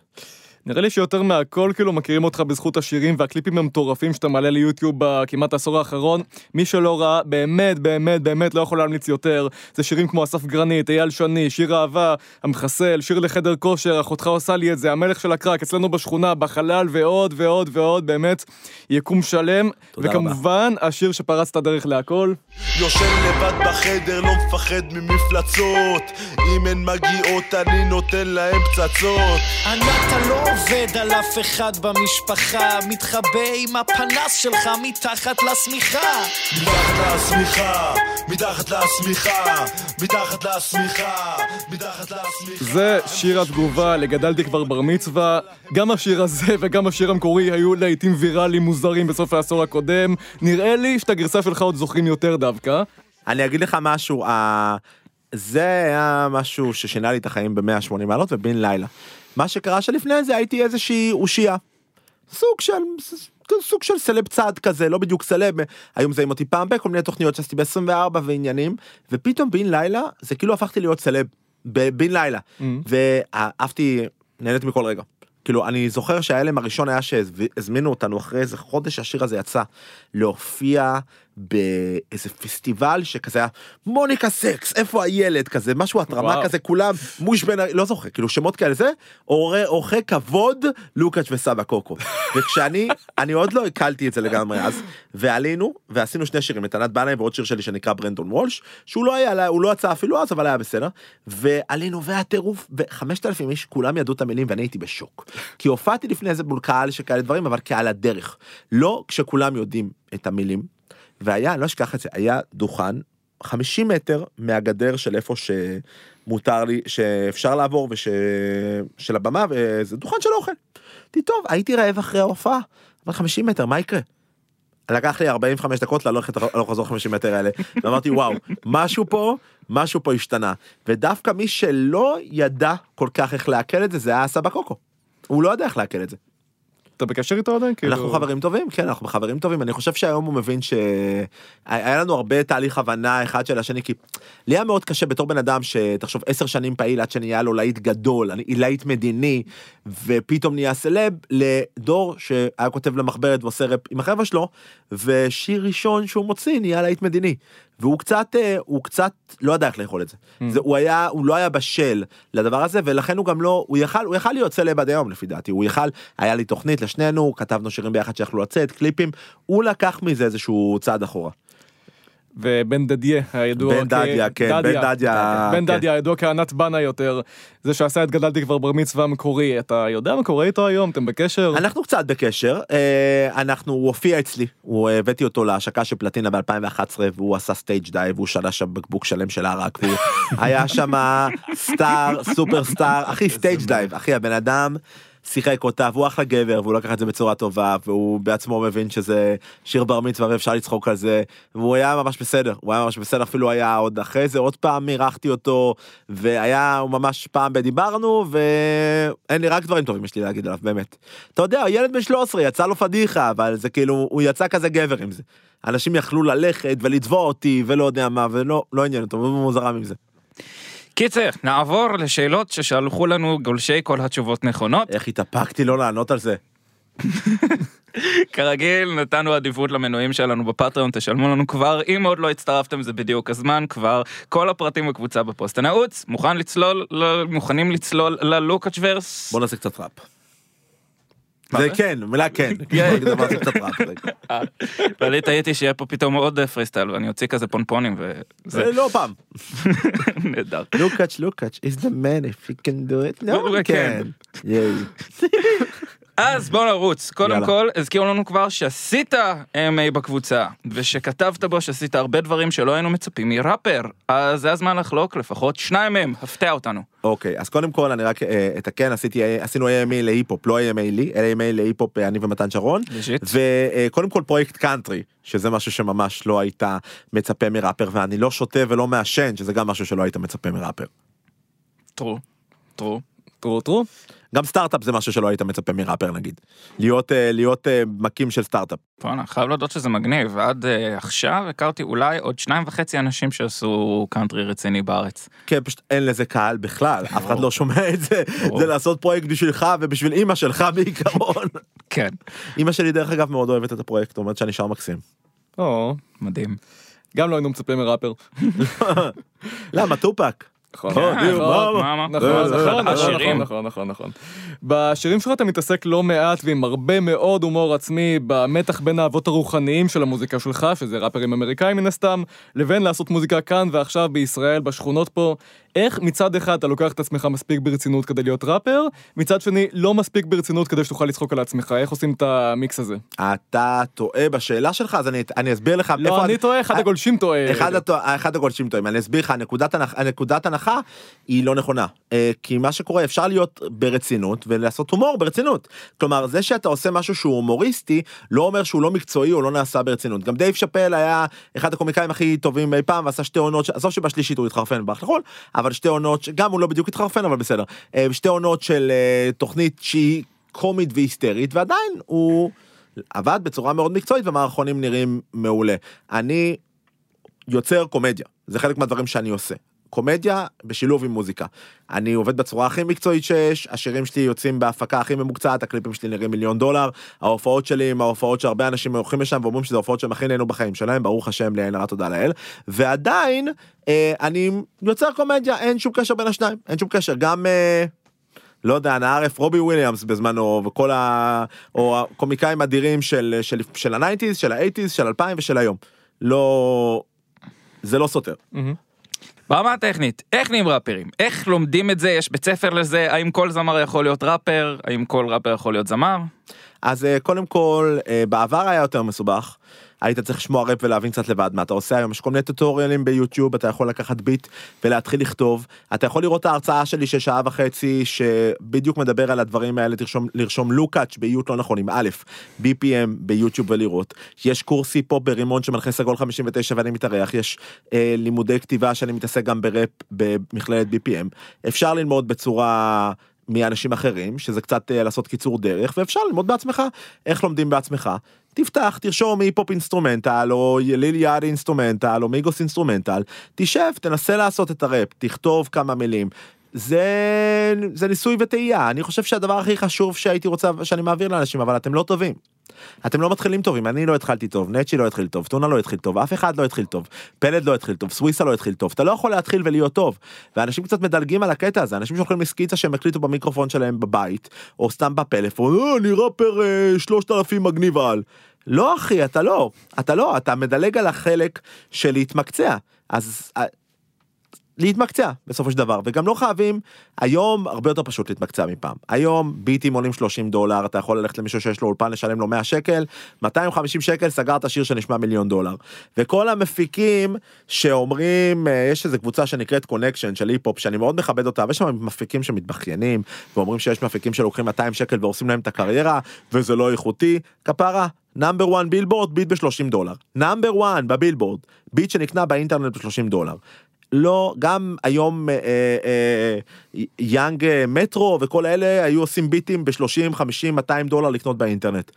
נראה לי שיותר מהכל, כאילו, מכירים אותך בזכות השירים והקליפים המטורפים שאתה מעלה ליוטיוב בכמעט העשור האחרון. מי שלא ראה, באמת, באמת, באמת לא יכול להמליץ יותר. זה שירים כמו אסף גרנית, אייל שני, שיר אהבה, המחסל, שיר לחדר כושר, אחותך עושה לי את זה, המלך של הקרק, אצלנו בשכונה, בחלל, ועוד, ועוד, ועוד, באמת, יקום שלם. וכמובן, השיר שפרצת דרך להכל. יושב לבד בחדר, לא מפחד ממפלצות. אם הן מגיעות, אני נותן להם פצצות. אני קטלון. עובד על אף אחד במשפחה, מתחבא עם הפנס שלך מתחת לשמיכה, מתחת לשמיכה, מתחת לשמיכה, מתחת לשמיכה, מתחת לשמיכה. זה שיר התגובה לגדלתי כבר בר מצווה. גם השיר הזה וגם השיר המקורי היו לעיתים ויראליים מוזרים בסוף העשור הקודם. נראה לי שאת הגרסה שלך עוד זוכרים יותר דווקא. אני אגיד לך משהו, זה היה משהו ששינה לי את החיים ב-מאה ושמונים מעלות ובין לילה. מה שקרה שלפני זה הייתי איזושהי אושייה, סוג של, סוג של סלב צעד כזה, לא בדיוק סלב, היום זה עם אותי פעם בכל מיני תוכניות שעשיתי ב-עשרים וארבע ועניינים, ופתאום בין לילה זה כאילו הפכתי להיות סלב, בין לילה, ואהבתי, נהנית מכל רגע. כאילו, אני זוכר שהאלם הראשון היה שהזמינו אותנו אחרי איזה חודש, השיר הזה יצא להופיע באיזה פסטיבל שכזה היה, מוניקה סקס, איפה הילד? כזה, משהו התרמה כזה, כולם, מוש בין, לא זוכר, כאילו שמות כאלה זה, אורחי כבוד, לוקאץ' וסבא קוקו. וכשאני, אני עוד לא הקלתי את זה לגמרי אז, ועלינו, ועשינו שני שירים, את ענת בנאי ועוד שיר שלי שנקרא ברנדון וולש, שהוא לא היה, הוא לא יצא אפילו אז, אבל היה בסדר, ועלינו, והטירוף, ו-חמשת אלפים איש, כולם ידעו את המילים, ואני הייתי בשוק. כי הופעתי לפני זה מול קהל שכאלה דברים, אבל קהל הדרך. לא כשכולם יודעים את המילים, והיה, אני לא אשכח את זה, היה דוכן חמישים מטר מהגדר של איפה שמותר לי, שאפשר לעבור, וש... של הבמה, וזה דוכן של אוכל. תהי טוב, הייתי רעב אחרי ההופעה, אבל חמישים מטר, מה יקרה? לקח לי ארבעים וחמש דקות להלוך חזור חמישים מטר האלה, ואמרתי, וואו, משהו פה, משהו פה השתנה. ודווקא מי שלא ידע כל כך איך להקל את זה, זה היה סבא קוקו. הוא לא ידע איך להקל את זה. אתה בקשר איתו עדיין? אנחנו חברים טובים, כן, אנחנו חברים טובים, אני חושב שהיום הוא מבין שהיה לנו הרבה תהליך הבנה אחד של השני, כי לי היה מאוד קשה בתור בן אדם שתחשוב עשר שנים פעיל עד שנהיה לו להיט גדול, להיט מדיני, ופתאום נהיה סלב לדור שהיה כותב למחברת ועושה רפ עם החבר'ה שלו, ושיר ראשון שהוא מוציא נהיה להיט מדיני. והוא קצת, הוא קצת לא ידע איך לאכול את זה. Mm. זה הוא, היה, הוא לא היה בשל לדבר הזה, ולכן הוא גם לא, הוא יכל, הוא יכל להיות סלב עד היום, לפי דעתי. הוא יכל, היה לי תוכנית לשנינו, כתבנו שירים ביחד שיכלו לצאת, קליפים, הוא לקח מזה איזשהו צעד אחורה. ובן דדיה, הידוע בן כ... דדיה, כן, דדיה, בן דדיה. בן דדיה, כן. הידוע כענת בנה יותר, זה שעשה את גדלתי כבר בר מצווה המקורי, אתה יודע מה קורה איתו היום, אתם בקשר? אנחנו קצת בקשר, אנחנו, הוא הופיע אצלי, הוא הבאתי אותו להשקה של פלטינה ב-אלפיים ואחת עשרה, והוא עשה סטייג' דייב, והוא שנה שם בקבוק שלם של הרק, והוא היה שם סטאר, סופר סטאר, אחי סטייג' דייב, אחי הבן אדם, שיחק אותה, והוא אחלה גבר, והוא לקח את זה בצורה טובה, והוא בעצמו מבין שזה שיר בר מצווה, ואפשר לצחוק על זה, והוא היה ממש בסדר, הוא היה ממש בסדר, אפילו היה עוד אחרי זה, עוד פעם מירחתי אותו, והיה, הוא ממש פעם בדיברנו, ואין לי רק דברים טובים, יש לי להגיד עליו, באמת. אתה יודע, ילד בן שלוש עשרה, יצא לו פדיחה, אבל זה כאילו, הוא יצא כזה גבר עם זה. אנשים יכלו ללכת ולדבוע אותי, ולא יודע מה, ולא לא עניין אותו, ומוזרם עם זה. קיצר, נעבור לשאלות ששלחו לנו גולשי כל התשובות נכונות. איך התאפקתי לא לענות על זה? כרגיל, נתנו עדיפות למנויים שלנו בפטריון, תשלמו לנו כבר, אם עוד לא הצטרפתם זה בדיוק הזמן, כבר כל הפרטים בקבוצה בפוסט הנעוץ, מוכן לצלול, מוכנים לצלול ללוקאצ'וורס? בוא נעשה קצת ראפ. זה כן, מילה כן. ואני תהייתי שיהיה פה פתאום עוד פריסטייל, ואני אוציא כזה פונפונים וזה... לא פעם. נהדר. לוקאץ', לוקאץ', is the man if he can do it. No one can. אז בואו נרוץ. קודם כל, הזכירו לנו כבר שעשית A M A בקבוצה, ושכתבת בו שעשית הרבה דברים שלא היינו מצפים מראפר, אז זה הזמן לחלוק לפחות שניים מהם, הפתיע אותנו. אוקיי, אז קודם כל אני רק אתקן, עשינו A M A להיפופ, לא A M A לי, אלא A M A להיפופ, אני ומתן שרון, וקודם כל פרויקט קאנטרי, שזה משהו שממש לא היית מצפה מראפר, ואני לא שותה ולא מאשן, שזה גם משהו שלא היית מצפה מראפר. טרו, טרו, טרו, טרו. גם סטארט-אפ זה משהו שלא היית מצפה מראפר, נגיד. להיות, להיות מקים של סטארט-אפ. פה, אני חייב להודות שזה מגניב. עד עכשיו הכרתי אולי עוד שניים וחצי אנשים שעשו קאנטרי רציני בארץ. כן, פשוט אין לזה קהל בכלל. אף אחד לא שומע את זה. זה לעשות פרויקט בשבילך ובשביל אמא שלך בעיקרון. כן. אמא שלי, דרך אגב, מאוד אוהבת את הפרויקט, אומרת שאני שר מקסים. או, מדהים. גם לא היינו מצפה מראפר. למה, טופק? נכון, נכון, נכון, נכון. בשירים שלך אתה מתעסק לא מעט ועם הרבה מאוד הומור עצמי במתח בין האבות הרוחניים של המוזיקה שלך, שזה ראפרים אמריקאים מן הסתם, לבין לעשות מוזיקה כאן ועכשיו בישראל, בשכונות פה. איך מצד אחד אתה לוקח את עצמך מספיק ברצינות כדי להיות ראפר, מצד שני לא מספיק ברצינות כדי שתוכל לצחוק על עצמך, איך עושים את המיקס הזה? אתה טועה בשאלה שלך, אז אני אסביר לך. לא, אני טועה, אחד הגולשים טועה. אחד הגולשים טועה, אני אסביר לך, נקודת הנחה היא לא נכונה, כי מה שקורה, אפשר להיות ברצינות ולעשות הומור ברצינות, כלומר זה שאתה עושה משהו שהוא הומוריסטי, לא אומר שהוא לא מקצועי או לא נעשה ברצינות. גם דייב שאפל היה אחד הקומיקאים הכי טובים אי פעם, ועשה שתי עונות, עזוב שבשלישית הוא התחרפן באח לחול, אבל שתי עונות, גם הוא לא בדיוק התחרפן, אבל בסדר, שתי עונות של תוכנית שהיא קומית והיסטרית, ועדיין הוא עבד בצורה מאוד מקצועית, ומערכונים נראים מעולה. אני יוצר קומדיה, זה חלק מהדברים שאני עושה. קומדיה בשילוב עם מוזיקה. אני עובד בצורה הכי מקצועית שיש, השירים שלי יוצאים בהפקה הכי ממוקצעת, הקליפים שלי נראים מיליון דולר, ההופעות שלי עם ההופעות שהרבה אנשים הולכים לשם ואומרים שזה הופעות שהם הכי נהנו בחיים שלהם, ברוך השם, לעין הרע תודה לאל, ועדיין אה, אני יוצר קומדיה, אין שום קשר בין השניים, אין שום קשר, גם... אה, לא יודע, נערף רובי וויליאמס בזמנו, וכל ה... או הקומיקאים אדירים של, של, של ה-תשעים, של ה-שמונים, של אלפיים ושל היום. לא... זה לא סותר. Mm-hmm. ברמה הטכנית, איך נהיים ראפרים? איך לומדים את זה? יש בית ספר לזה? האם כל זמר יכול להיות ראפר? האם כל ראפר יכול להיות זמר? אז קודם כל, בעבר היה יותר מסובך. היית צריך לשמוע ראפ ולהבין קצת לבד מה אתה עושה. היום יש כל מיני טוטוריאלים ביוטיוב, אתה יכול לקחת ביט ולהתחיל לכתוב, אתה יכול לראות את ההרצאה שלי של שעה וחצי שבדיוק מדבר על הדברים האלה, תרשום, לרשום לוקאץ' ביוט לא נכון עם א', בי פי אם ביוטיוב ולראות. יש קורסי פופ ברימון שמנחה סגול חמישים ותשע ואני מתארח, יש אה, לימודי כתיבה שאני מתעסק גם בראפ במכללת בי פי אם, אפשר ללמוד בצורה... מאנשים אחרים, שזה קצת uh, לעשות קיצור דרך, ואפשר ללמוד בעצמך. איך לומדים בעצמך? תפתח, תרשום היפ-הופ אינסטרומנטל, או ליל יד אינסטרומנטל, או מיגוס אינסטרומנטל, תשב, תנסה לעשות את הראפ, תכתוב כמה מילים, זה, זה ניסוי ותהייה. אני חושב שהדבר הכי חשוב שהייתי רוצה, שאני מעביר לאנשים, אבל אתם לא טובים. אתם לא מתחילים טובים, אני לא התחלתי טוב, נצ'י לא התחיל טוב, טונה לא התחיל טוב, אף אחד לא התחיל טוב, פלד לא התחיל טוב, סוויסה לא התחיל טוב, אתה לא יכול להתחיל ולהיות טוב, ואנשים קצת מדלגים על הקטע הזה, אנשים שולחים מסקיצה שהם הקליטו במיקרופון שלהם בבית, או סתם בפלאפון, אה, אני ראפר שלושת אלפים מגניב על, לא אחי, אתה לא, אתה לא, אתה מדלג על החלק של להתמקצע, אז... להתמקצע בסופו של דבר, וגם לא חייבים, היום הרבה יותר פשוט להתמקצע מפעם, היום ביטים עולים שלושים דולר, אתה יכול ללכת למישהו שיש לו אולפן, לשלם לו מאה שקל, מאתיים וחמישים שקל, סגרת שיר שנשמע מיליון דולר, וכל המפיקים שאומרים, יש איזו קבוצה שנקראת קונקשן של היפ-הופ, שאני מאוד מכבד אותה, ויש שם מפיקים שמתבכיינים, ואומרים שיש מפיקים שלוקחים מאתיים שקל, ועושים להם את הקריירה, וזה לא איכותי, כפרה, נאמבר וואן בילבורד, ביט ב-שלושים דולר, נאמבר וואן בבילבורד, ביט שנקנה באינטרנט ב-שלושים דולר, לא, גם היום אה, אה, יאנג מטרו וכל אלה היו עושים ביטים ב-שלושים, חמישים, מאתיים דולר לקנות באינטרנט.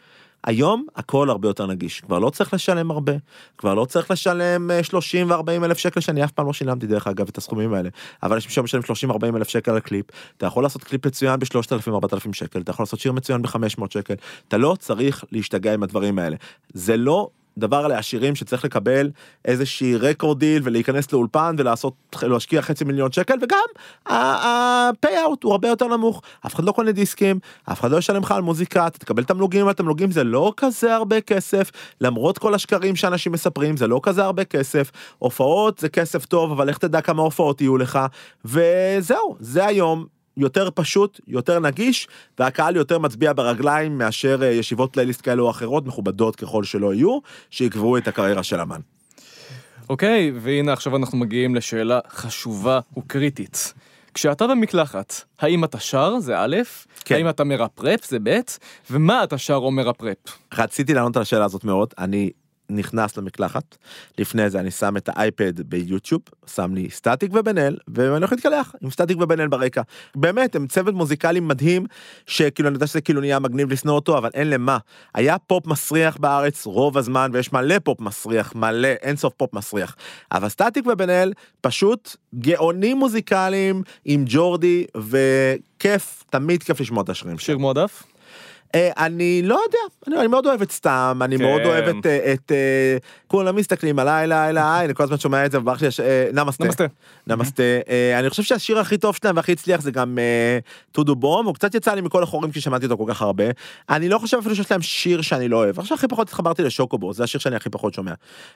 היום הכל הרבה יותר נגיש, כבר לא צריך לשלם הרבה, כבר לא צריך לשלם שלושים וארבעים אלף שקל, שאני אף פעם לא שילמתי דרך אגב את הסכומים האלה, אבל יש משום משלם שלושים ארבעים אלף שקל על קליפ, אתה יכול לעשות קליפ מצוין ב-שלושת אלפים, ארבעת אלפים שקל, אתה יכול לעשות שיר מצוין ב-חמש מאות שקל, אתה לא צריך להשתגע עם הדברים האלה, זה לא... דבר על העשירים שצריך לקבל איזושהי רקורד דיל ולהיכנס לאולפן ולעשות, להשקיע חצי מיליון שקל, וגם הפייאוט הוא הרבה יותר נמוך, אף אחד לא קונה דיסקים, אף אחד לא ישלם לך על מוזיקה, תתקבל תמלוגים, התמלוגים זה לא כזה הרבה כסף, למרות כל השקרים שאנשים מספרים, זה לא כזה הרבה כסף, הופעות זה כסף טוב, אבל איך תדע כמה הופעות יהיו לך, וזהו, זה היום. יותר פשוט, יותר נגיש, והקהל יותר מצביע ברגליים מאשר ישיבות פלייליסט כאלו או אחרות, מכובדות ככל שלא יהיו, שיקבעו את הקריירה של אמן. אוקיי, והנה עכשיו אנחנו מגיעים לשאלה חשובה וקריטית. כשאתה במקלחת, האם אתה שר, זה א', כן. האם אתה מרפרפ, זה ב', ומה אתה שר או מרפרפ? רציתי לענות על השאלה הזאת מאוד, אני... נכנס למקלחת, לפני זה אני שם את האייפד ביוטיוב, שם לי סטטיק ובן אל, ואני הולך להתקלח עם סטטיק ובן אל ברקע. באמת, הם צוות מוזיקלי מדהים, שכאילו אני יודע שזה כאילו נהיה מגניב לסנוע אותו, אבל אין למה. היה פופ מסריח בארץ רוב הזמן, ויש מלא פופ מסריח, מלא, אין סוף פופ מסריח. אבל סטטיק ובן אל פשוט גאונים מוזיקליים עם ג'ורדי, וכיף, תמיד כיף לשמוע את השירים. שיר מועדף? אני לא יודע, אני מאוד אוהב את סתם, אני מאוד אוהב את, כולם מסתכלים עליי, עליי, עליי, אני כל הזמן שומע את זה, וברך שיש, נמסטה, נמסטה, אני חושב שהשיר הכי טוב שלהם והכי הצליח זה גם תודו בום, הוא קצת יצא לי מכל החורים כי שמעתי אותו כל כך הרבה, אני לא חושב אפילו שיש להם שיר שאני לא אוהב, עכשיו הכי פחות התחברתי לשוקובו, זה השיר שאני הכי פחות שומע,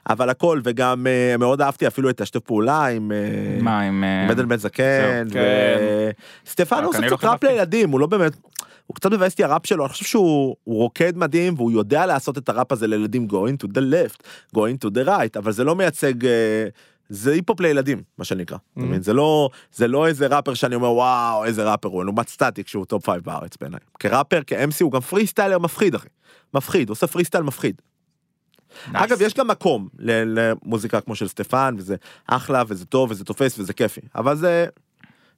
אבל הכל, וגם מאוד אהבתי אפילו את השתף פעולה עם, מה, עם בדל בן זקן, סטפנוס קצת ראפ לילדים, הוא לא באמת הוא קצת מבאס לי הראפ שלו, אני חושב שהוא רוקד מדהים, והוא יודע לעשות את הראפ הזה לילדים, going to the left, going to the right, אבל זה לא מייצג, זה היפופ לילדים, מה שנקרא, זה לא איזה ראפר שאני אומר, וואו, איזה ראפר הוא, לעומת סטטיק, שהוא טופ פייב בארץ בעיניי, כראפר, כ-אם סי, הוא גם פרי סטיילר מפחיד, אחי, מפחיד, עושה פרי סטייל מפחיד, אגב, יש גם מקום למוזיקה כמו של סטפן, וזה אחלה, וזה טוב, וזה תופס, וזה כיפי, אבל זה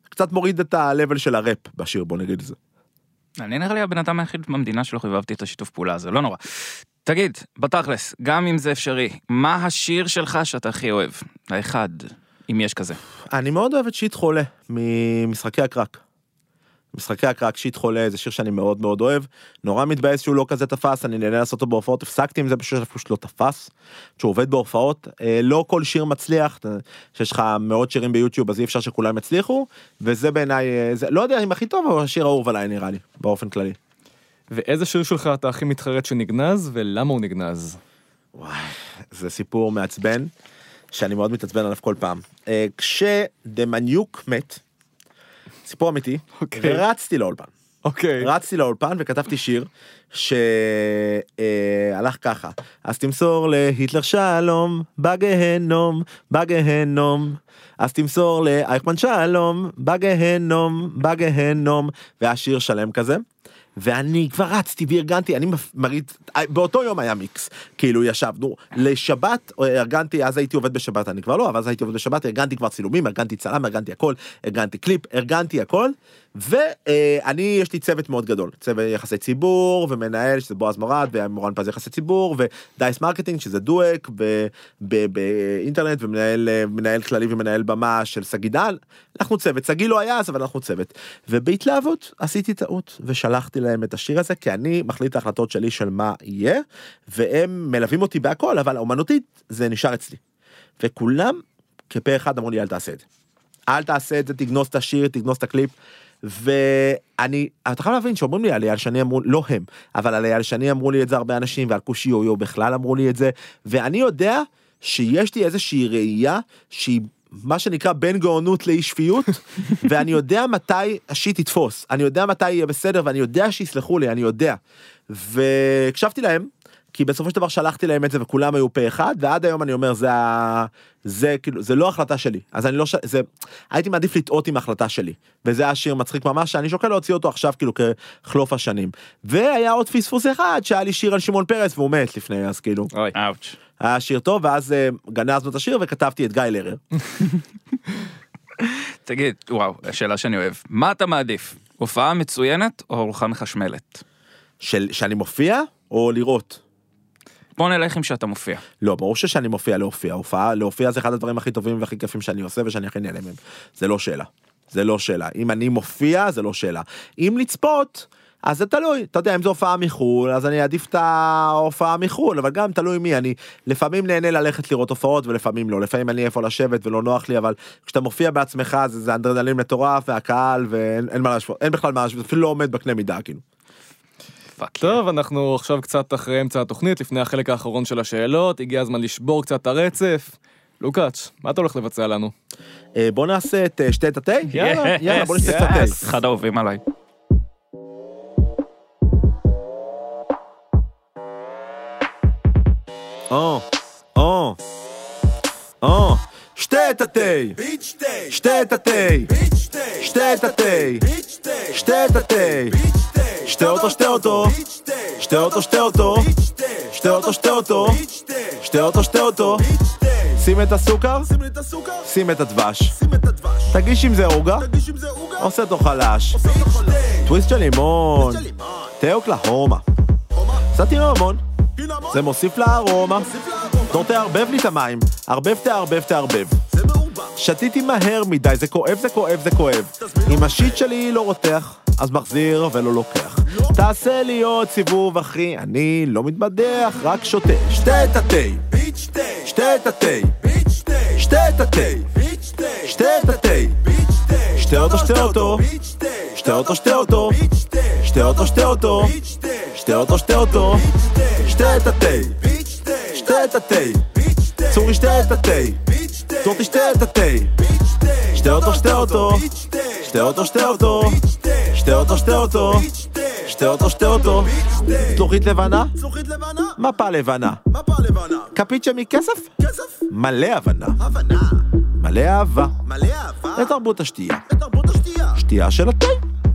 קצת מוריד את הלבל של הראפ בשיר, בוא נגיד זה. אני נראה לי הבן אדם היחיד במדינה שלו חייבבתי את השיתוף פעולה הזה, לא נורא. תגיד, בתכלס, גם אם זה אפשרי, מה השיר שלך שאתה הכי אוהב? האחד, אם יש כזה. אני מאוד אוהב את שיט חולה, ממשחקי הקרק. משחקי הקרק, שיט חולה, זה שיר שאני מאוד מאוד אוהב, נורא מתבאס שהוא לא כזה תפס, אני נהנה לעשות אותו בהופעות, הפסקתי עם זה פשוט לא תפס, שהוא עובד בהופעות, לא כל שיר מצליח, שיש לך מאות שירים ביוטיוב, אז אי אפשר שכולם יצליחו, וזה בעיניי, לא יודע אם הכי טוב, אבל השיר האהוב עליי נראה לי, באופן כללי. ואיזה שיר שלך אתה הכי מתחרט שנגנז, ולמה הוא נגנז? וואי, זה סיפור מעצבן, שאני מאוד מתעצבן עליו כל פעם. כשדמניוק מת, סיפור אמיתי, ורצתי לאולפן. רצתי לאולפן וכתבתי שיר שהלך ככה, אז תמסור להיטלר שלום, בגהנום, בגהנום, אז תמסור לאייכמן שלום, בגהנום, בגהנום, והשיר שלם כזה, ואני כבר רצתי וארגנתי, אני מריד, באותו יום היה מיקס, כאילו ישבנו לשבת, ארגנתי, אז הייתי עובד בשבת, אני כבר לא, אבל אז הייתי עובד בשבת, ארגנתי כבר צילומים, ארגנתי צלם, ארגנתי הכל, ארגנתי קליפ, ארגנתי הכל, ואני, יש לי צוות מאוד גדול, צוות יחסי ציבור, ומנהל, שזה בועז מורד, ומורן פז יחסי ציבור, ודייס מרקטינג, שזה דואק, באינטרנט, ומנהל כללי ומנהל במה של סגידן, אנחנו צוות, סגיל לא היה, אבל אנחנו צוות, ובהתלהבות עשיתי טעות, ושלחתי להם את השיר הזה, כי אני מחליט את ההחלטות שלי של מה יהיה, והם מלווים אותי בהכל, אבל האומנותית זה נשאר אצלי. וכולם כפה אחד אמרו לי, אל תעשה את זה. אל תעשה את זה, תגנוס את השיר, תגנוס את הקליפ, ואני, אתה חייב להבין שאומרים לי, על אייל שני אמרו, לא הם, אבל על אייל שני אמרו לי את זה הרבה אנשים, ועל קושי יו-יו בכלל אמרו לי את זה, ואני יודע שיש לי איזושהי ראייה, שהיא מה שנקרא בין גאונות לאישפיות, ואני יודע מתי השיט יתפוס, אני יודע מתי יהיה בסדר, ואני יודע שיסלחו לי, אני יודע. וקשבתי להם, כי בסופו של דבר שלחתי להם את זה, וכולם היו פה אחד, ועד היום אני אומר, זה, זה, כאילו, זה לא החלטה שלי, אז אני לא, זה, הייתי מעדיף לטעות עם ההחלטה שלי, וזה השיר מצחיק ממש, שאני שוקל להוציא אותו עכשיו, כאילו, כחלוף השנים. והיה עוד פספוס אחד, שהיה לי שיר על שמעון פרס, והוא מת לפני, אז כאילו. אוי, אאוץ'. היה שיר טוב, ואז גנזנו את השיר, וכתבתי את גיא לרר. תגיד, וואו, השאלה שאני אוהב, מה אתה מעדיף? הופעה מצוינת או הולכה מחשמלת? של, שאני מופיע, או לראות? בוא נלך עם שאתה מופיע. לא, ברור ששאני מופיע להופיע. הופעה, להופיע זה אחד הדברים הכי טובים והכי כיפים שאני עושה ושאני הכי נהנה מהם. זה לא שאלה. זה לא שאלה. אם אני מופיע, זה לא שאלה. אם לצפות, אז זה תלוי. אתה יודע, אם זו הופעה מחול, אז אני אעדיף את ההופעה מחול, אבל גם תלוי מי. אני לפעמים נהנה ללכת לראות הופעות, ולפעמים לא. לפעמים אני איפה לשבת ולא נוח לי, אבל כשאתה מופיע בעצמך, זה, זה אנדרנלין מטורף, והקהל, ואין, אין מה לשפוט. אין בכלל מה לשפוט. אפילו לא עומד בקנה מידה, כאילו. טוב, אנחנו עכשיו קצת אחרי אמצע התוכנית, לפני החלק האחרון של השאלות, הגיע הזמן לשבור קצת את הרצף. לוקאץ', מה אתה הולך לבצע לנו? בוא נעשה את שתי תתי? יאללה, יאללה, בוא נעשה את תתי. אחד האהובים עליי. או, או, או. שתי תתי, שתי תתי, שתי תתי, שתי תתי, שתי אותו, שתי אותו, שתי אותו, שתי אותו, שתי אותו, שתי אותו, שתי אותו, שתי אותו, שים את הסוכר, שים את הדבש, תגיש אם זה עוגה, עושה אותו חלש, טוויסט של לימון, תאוק להומה, סטי רמון, זה מוסיף לארומה, לא תערבב לי את המים, ערבב תערבב תערבב, שתיתי מהר מדי, זה כואב זה כואב זה כואב, אם השיט שלי לא רותח, אז מחזיר ולא לוקח. תעשה לי עוד סיבוב אחי, אני לא מתבדח, רק שותה. שתה את התי, שתה את התי, שתה את התי, שתה את התי, שתה אותו, שתה אותו, שתה אותו, שתה אותו, שתה אותו, שתה אותו, שתה אותו, שתה אותו, שתה את התי, שתה את התי, צורי שתה את התי, צורתי שתה את התי, שתה אותו, שתה אותו, שתה אותו, שתה אותו, שתה אותו, שתה אותו, שתה אותו, שתה אותו, צלוחית לבנה? צלוחית לבנה? מפה לבנה? מפה לבנה? כפית שמכסף? כסף? מלא הבנה. הבנה. מלא אהבה. מלא אהבה. לתרבות השתייה. לתרבות השתייה. שתייה של התי.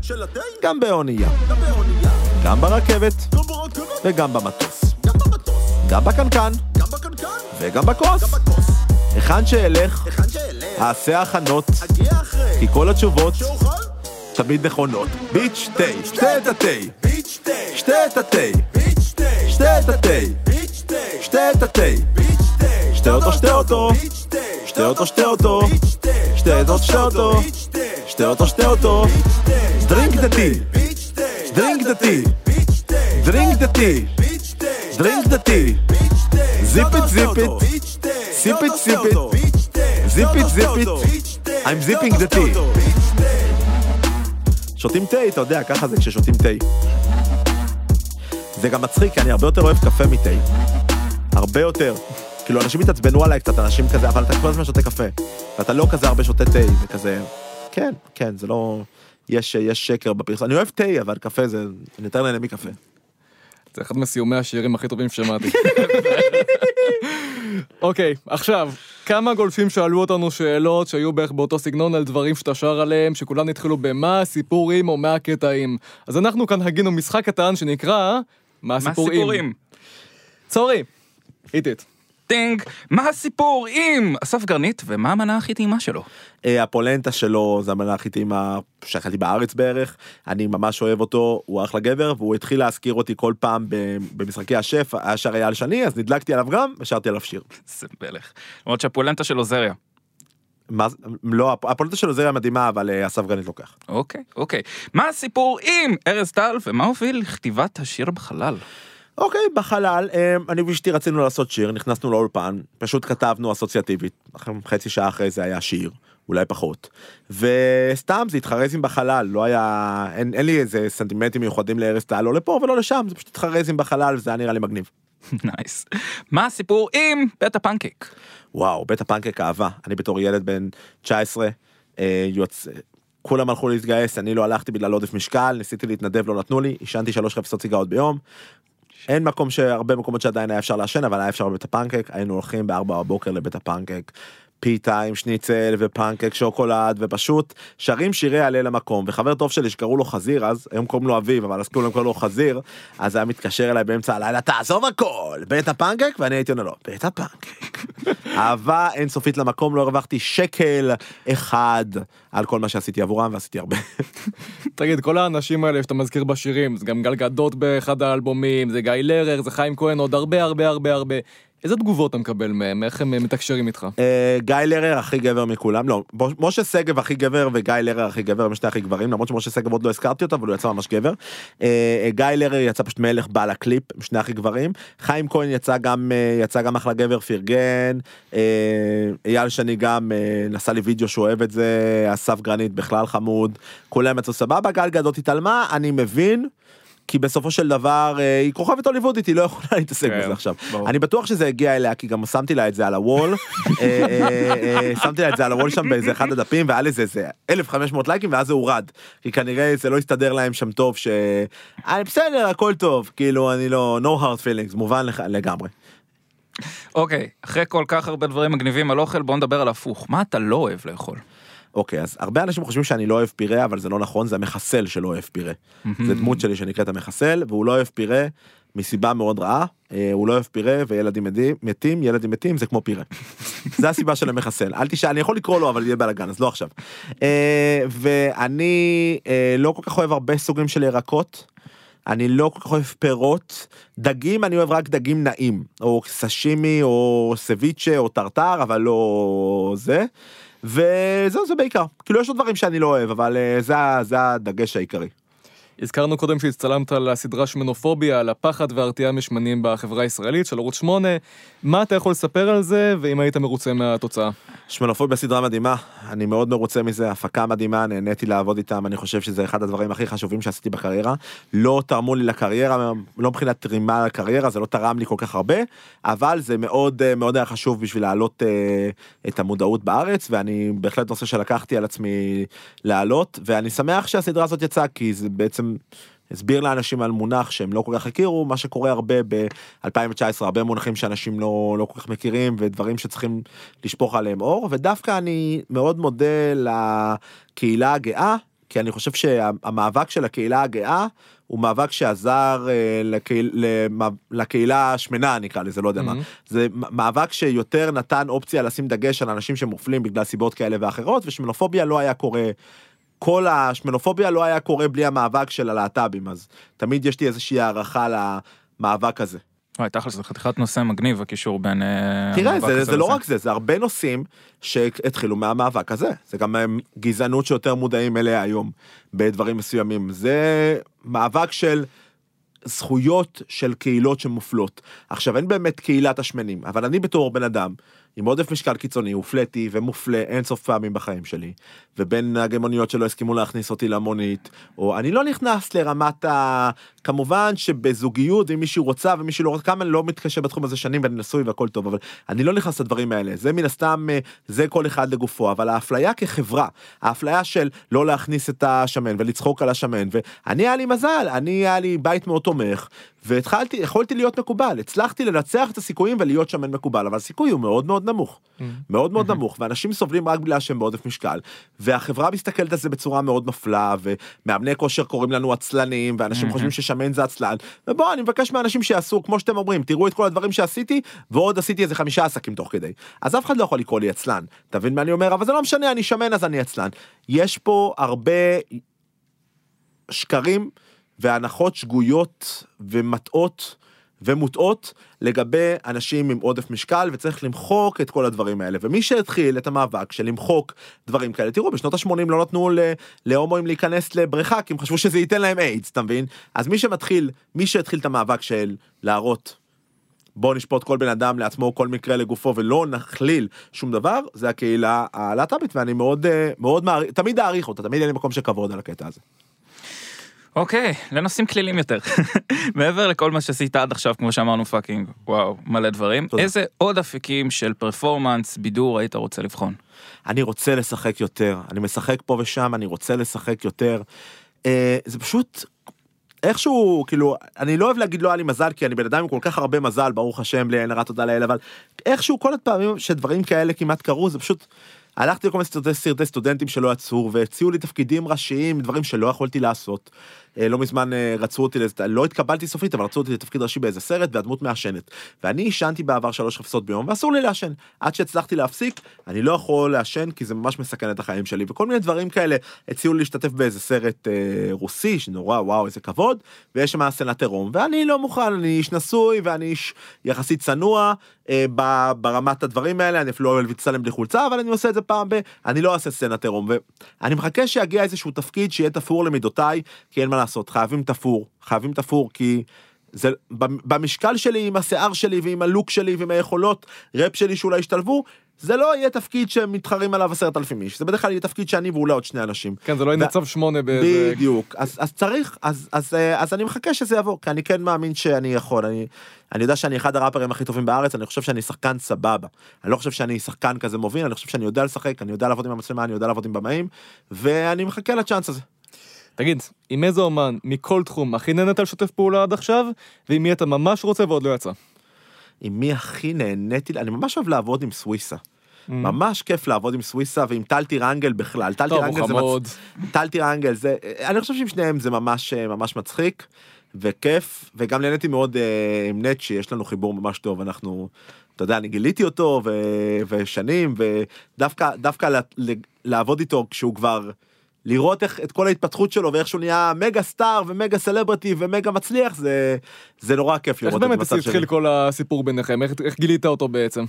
של התי? גם באונייה. גם באונייה. גם ברכבת. גם ברכבת. וגם במטוס. גם במטוס. גם בקנקן. גם בקנקן. וגם בכוס. גם בכוס. היכן שאלך. היכן שאלך. העשה הכנות. הגיע אחרי. כי כל התשובות. שאוכל? תמיד נכונות. ביץ' תי, שתה את התי, שתה את התי, שתה את התי, שתה את התי, שתה אותו, שתה אותו, שתה אותו, שתה אותו, שתה אותו, שתה אותו, שתה אותו, שתה אותו, דרינק דה טי, דרינק דה טי, דרינק דה טי, דרינק דה טי, זיפית זיפית, סיפית סיפית, זיפית זיפית, I'm zipping the tea. שותים תי, אתה יודע, ככה זה כששותים תי. זה גם מצחיק, כי אני הרבה יותר אוהב קפה מתי. הרבה יותר. כאילו, אנשים התעצבנו עליי קצת, אנשים כזה, אבל אתה כל הזמן שותה קפה. ואתה לא כזה הרבה שותה תי, וכזה... כן, כן, זה לא... יש, יש שקר בפרסה. אני אוהב תי, אבל קפה זה... אני יותר נהנה מקפה. זה אחד מסיומי השירים הכי טובים ששמעתי. אוקיי, עכשיו, כמה גולפים שאלו אותנו שאלות שהיו בערך באותו סגנון על דברים שאתה שר עליהם, שכולם התחילו במה הסיפורים או מה הקטעים. אז אנחנו כאן הגינו משחק קטן שנקרא מה הסיפורים. צורי, איטית. דינג, מה הסיפורים? אסף גרנית, ומה המנה הכי טעימה שלו? הפולנטה שלו, זה המנה הכי טעימה שאכלתי בארץ בערך, אני ממש אוהב אותו, הוא אחלה גבר, והוא התחיל להזכיר אותי כל פעם במשחקי השף, היה שר אייל שני, אז נדלקתי עליו גם, ושרתי עליו שיר. זה מלך. למרות שהפולנטה שלו זריה. לא, הפולנטה שלו זריה מדהימה, אבל אסף גרנית לוקח. אוקיי, אוקיי. מה הסיפורים? ארז טל, ומה הוביל לכתיבת השיר בחלל? אוקיי, בחלל, אני ואשתי רצינו לעשות שיר, נכנסנו לאולפן, פשוט כתבנו אסוציאטיבית, חצי שעה אחרי זה היה שיר, אולי פחות, וסתם זה התחרז עם בחלל, לא היה, אין, אין לי איזה סנטימנטים מיוחדים לארץ טל, לא לפה ולא לשם, זה פשוט התחרז עם בחלל, וזה היה נראה לי מגניב. נייס. מה הסיפור עם בית הפנקק? וואו, בית הפנקק אהבה, אני בתור ילד בן תשע עשרה, אה, יוצא, כולם הלכו להתגייס, אני לא הלכתי בגלל עודף משקל, ניסיתי להתנדב, לא נתנו לי, ישנתי שלוש חפיסות סיגרות ביום, אין מקום שהרבה מקומות שעדיין היה אפשר לעשן, אבל היה אפשר בבית הפנקק, היינו הולכים בארבע בבוקר לבית הפנקק, פיתה עם שניצל ופנקק שוקולד, ופשוט שרים שירי עלי למקום, וחבר טוב שלי שקראו לו חזיר, אז היום קוראים לו אביב, אבל אז כולם קראו לו חזיר, אז היה מתקשר אליי באמצע הלילה, תעזוב הכל, בית הפנקק, ואני הייתי עונה לו, בית הפנקק. אהבה אינסופית למקום, לא הרווחתי שקל אחד על כל מה שעשיתי עבורם, ועשיתי הרבה. תגיד, כל האנשים האלה שאתה מזכיר בשירים, זה גם גל גדות באחד האלבומים, זה גיא לרר, זה חיים כהן, עוד הרבה, הרבה, הרבה, הרבה. איזה תגובות אתה מקבל מהם? איך הם מתקשרים איתך? גיא לרר הכי גבר מכולם, לא, משה סגב הכי גבר וגיא לרר הכי גבר, הם שתי הכי גברים, למרות שמשה סגב עוד לא הזכרתי אותה, אבל הוא יצא ממש גבר. גיא לרר יצא פשוט מלך בעל הקליפ, שני הכי גברים. חיים כהן יצא גם, יצא גם אחלה גבר, פירגן. אייל שני גם נסע לי וידאו שאוהב את זה, אסף גרנית בכלל חמוד. כולם יצאו סבבה, גל גדות התעלמה, אני מבין. כי בסופו של דבר, היא כוכבת הוליוודית, היא לא יכולה להתעסק בזה עכשיו. אני בטוח שזה הגיע אליה, כי גם שמתי לה את זה על הוול, שמתי לה את זה על הוול שם באיזה אחד הדפים, ועל איזה איזה אלף וחמש מאות לייקים, ואז זה הורד. כי כנראה זה לא הסתדר להם שם טוב, ש... בסדר, הכל טוב, כאילו, אני לא... no hard feelings, מובן לגמרי. אוקיי, אחרי כל כך הרבה דברים מגניבים על אוכל, בואו נדבר על הפוך. מה אתה לא אוהב לאכול? אוקיי, אז הרבה אנשים חושבים שאני לא אוהב פירה, אבל זה לא נכון, זה המחסל שלא אוהב פירה. זה דמות שלי שנקראת המחסל, והוא לא אוהב פירה מסיבה מאוד רעה, הוא לא אוהב פירה, וילדים מתים, ילדים מתים, זה כמו פירה. זה הסיבה של המחסל. אל תשאל, אני יכול לקרוא לו, אבל יהיה בלגן, אז לא עכשיו. ואני לא כל כך אוהב הרבה סוגים של ירקות, אני לא כל כך אוהב פירות, דגים, אני אוהב רק דגים נעים, או סשימי, או סביצ'ה, או טרטר, אבל לא זה. וזהו, זה בעיקר. כאילו, יש עוד דברים שאני לא אוהב, אבל זה הדגש העיקרי. הזכרנו קודם שהצטלמת על הסדרה שמנופוביה, על הפחד והרתיעה משמנים בחברה הישראלית של ערוץ שמונה. מה אתה יכול לספר על זה, ואם היית מרוצה מהתוצאה? שמנופוביה סדרה מדהימה, אני מאוד מרוצה מזה, הפקה מדהימה, נהניתי לעבוד איתם, אני חושב שזה אחד הדברים הכי חשובים שעשיתי בקריירה. לא תרמו לי לקריירה, לא מבחינת תרימה לקריירה, זה לא תרם לי כל כך הרבה, אבל זה מאוד מאוד היה חשוב בשביל להעלות את המודעות בארץ, ואני בהחלט נושא שלקחתי על עצמי להעלות, ואני שמח שהסדרה הזאת יצאה, כי זה בעצם הסביר לאנשים על מונח שהם לא כל כך הכירו, מה שקורה הרבה ב-אלפיים תשע עשרה, הרבה מונחים שאנשים לא, לא כל כך מכירים, ודברים שצריכים לשפוך עליהם אור, ודווקא אני מאוד מודה לקהילה הגאה, כי אני חושב שהמאבק של הקהילה הגאה, הוא מאבק שעזר לקהילה השמנה, נקרא לזה, לא יודע מה. זה מאבק שיותר נתן אופציה לשים דגש על אנשים שמופלים בגלל סיבות כאלה ואחרות, ושמנופוביה לא היה קורה, כל השמנופוביה לא היה קורה בלי המאבק של הלהט"בים, אז תמיד יש לי איזושהי הערכה למאבק הזה. וואי, תכלס, זה חתיכת נושא מגניב, הקישור בין... תראה, זה לא רק זה, זה הרבה נושאים שהתחילו מהמאבק הזה. זה גם גזענות שיותר מודעים אליה היום, בדברים מסוימים. זה מאבק של זכויות של קהילות שמופלות. עכשיו, אין באמת קהילת השמנים, אבל אני בתור בן אדם, עם עודף משקל קיצוני, הופלתי ומופלה אין סוף פעמים בחיים שלי, ובין הגמוניות שלא הסכימו להכניס אותי למונית, או אני לא נכנס לרמת ה... כמובן שבזוגיות, אם מישהו רוצה ומישהו לא רוצה, כמה אני לא מתקשה בתחום הזה שנים ואני נשוי והכל טוב, אבל אני לא נכנס לדברים האלה, זה מן הסתם, זה כל אחד לגופו, אבל האפליה כחברה, האפליה של לא להכניס את השמן ולצחוק על השמן, ואני היה לי מזל, אני היה לי בית מאוד תומך, והתחלתי, יכולתי להיות מקובל, הצלחתי לנצח את הסיכויים ולהיות שמן מקובל, אבל הסיכוי הוא מאוד מאוד נמוך, מאוד מאוד נמוך, ואנשים סובלים רק בגלל שהם בעודף משקל, והחברה מסתכלת על זה בצורה מאוד מפלה, ומאמני כושר קוראים לנו עצלנים, ואנשים חושבים ששמן זה עצלן, ובואו, אני מבקש מאנשים שיעשו, כמו שאתם אומרים, תראו את כל הדברים שעשיתי, ועוד עשיתי איזה חמישה עסקים תוך כדי, אז אף אחד לא יכול לקרוא לי עצלן, תבין מה אני אומר, אבל זה לא משנה, אני שמן, אז אני עצלן. יש פה הרבה שקרים והנחות שגויות ומטעות ומוטעות לגבי אנשים עם עודף משקל, וצריך למחוק את כל הדברים האלה. ומי שהתחיל את המאבק של למחוק דברים כאלה, תראו, בשנות ה-שמונים לא נתנו להומואים להיכנס לבריכה, כי הם חשבו שזה ייתן להם איידס, אתה מבין? אז מי שמתחיל, מי שהתחיל את המאבק של להראות, בוא נשפוט כל בן אדם לעצמו, כל מקרה לגופו, ולא נחליל שום דבר, זה הקהילה הלהט"בית, ואני מאוד, מאוד מעריך, תמיד אעריך אותה, תמיד אין לי מקום שכבוד על הקטע הזה. אוקיי, לנושאים כלילים יותר. מעבר לכל מה שעשית עד עכשיו, כמו שאמרנו, פאקינג, וואו, מלא דברים. איזה עוד אפיקים של פרפורמנס, בידור, היית רוצה לבחון? אני רוצה לשחק יותר. אני משחק פה ושם, אני רוצה לשחק יותר. זה פשוט... איכשהו, כאילו, אני לא אוהב להגיד לא היה לי מזל, כי אני בן אדם עם כל כך הרבה מזל, ברוך השם, לי אין הרע תודה לאל, אבל איכשהו כל הפעמים שדברים כאלה כמעט קרו, זה פשוט... הלכתי לכל מיני סרטי סטודנטים שלא יצאו, והציעו לי תפקידים ראשיים, דברים שלא יכולתי לעשות. לא מזמן רצו אותי, לא התקבלתי סופית, אבל רצו אותי לתפקיד ראשי באיזה סרט, והדמות מעשנת. ואני עישנתי בעבר שלוש חפסות ביום, ואסור לי לעשן. עד שהצלחתי להפסיק, אני לא יכול לעשן, כי זה ממש מסכן את החיים שלי. וכל מיני דברים כאלה, הציעו לי להשתתף באיזה סרט רוסי, שנורא, וואו, איזה כבוד, ויש שם סצנת עירום. ואני לא מוכן, אני איש נשוי, ואני איש יחסית צנוע, ברמת הדברים האלה, אני אפילו לא אצלם בלי חולצה, אבל אני עושה את זה פעם ב... אני לא אעשה סצנת עירום, ואני מחכה שיגיע איזשהו תפקיד שיהיה תפור למידותיי, כי אין מה לעשות, חייבים תפור, חייבים תפור, כי זה, במשקל שלי, עם השיער שלי, ועם הלוק שלי, ועם היכולות רפ שלי שאולי השתלבו, זה לא יהיה תפקיד שמתחרים עליו עשרת אלפים איש, זה בדרך כלל יהיה תפקיד שאני ואולי עוד שני אנשים. כן, זה לא יהיה נצב שמונה באיזה... בדיוק, אז צריך, אז אני מחכה שזה יעבור, כי אני כן מאמין שאני יכול, אני יודע שאני אחד הראפרים הכי טובים בארץ, אני חושב שאני שחקן סבבה, אני לא חושב שאני שחקן כזה מוביל, אני חושב שאני יודע לשחק, אני יודע לעבוד עם המצלמה, אני יודע לעבוד עם במאים, ואני מחכה לצ'אנס הזה. תגיד, עם איזה אומן מכל תחום הכי נהנית לשתף פעולה עד עכשיו, ועם מי אתה ממש רוצה ועוד לא יצא? עם מי הכי נהניתי, אני ממש אוהב לעבוד עם סוויסה, ממש כיף לעבוד עם סוויסה, ועם טל טיר אנגל בכלל, טל טיר אנגל זה מצחיק, טל טיר אנגל זה, אני חושב שעם שניהם זה ממש ממש מצחיק, וכיף, וגם נהניתי מאוד עם נצ'י, יש לנו חיבור ממש טוב, אנחנו, אתה יודע, אני גיליתי אותו, ושנים, ודווקא לעבוד איתו כשהוא כבר, לראות איך, את כל ההתפתחות שלו, ואיך שהוא נהיה מגה סטאר, ומגה סלברטי, ומגה מצליח, זה, זה נורא כיף לראות את המצב שלי. איך באמת התחיל כל הסיפור ביניכם? איך, איך גילית אותו בעצם?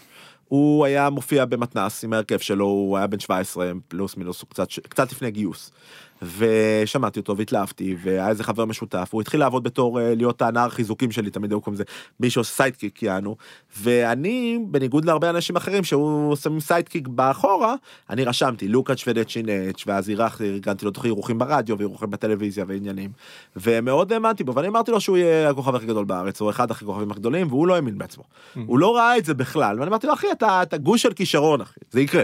הוא היה מופיע במתנס עם ההרכב שלו, הוא היה בן שבע עשרה, פלוס מינוס, קצת, קצת לפני גיוס. ושמעתי אותו והתלהבתי, והיה איזה חבר משותף, הוא התחיל לעבוד בתור להיות הנער חיזוקים שלי, תמיד היו קוראים לזה, מישהו סיידקיק יענו, ואני, בניגוד להרבה אנשים אחרים, שהוא שמים סיידקיק באחורה, אני רשמתי, לוקאץ' ודצ'ינץ', ואז ארגנתי לו תוך אירוחים ברדיו, ואירוחים בטלוויזיה ועניינים, ומאוד האמנתי בו, ואני אמרתי לו שהוא יהיה הכוכב הכי גדול בארץ, או אחד הכי כוכבים הגדולים, והוא לא האמין בעצמו. הוא לא ראה את זה בכלל, ואני אמרתי לו, אחי, אתה, אתה גוש של כישרון, אחי, זה יקרה.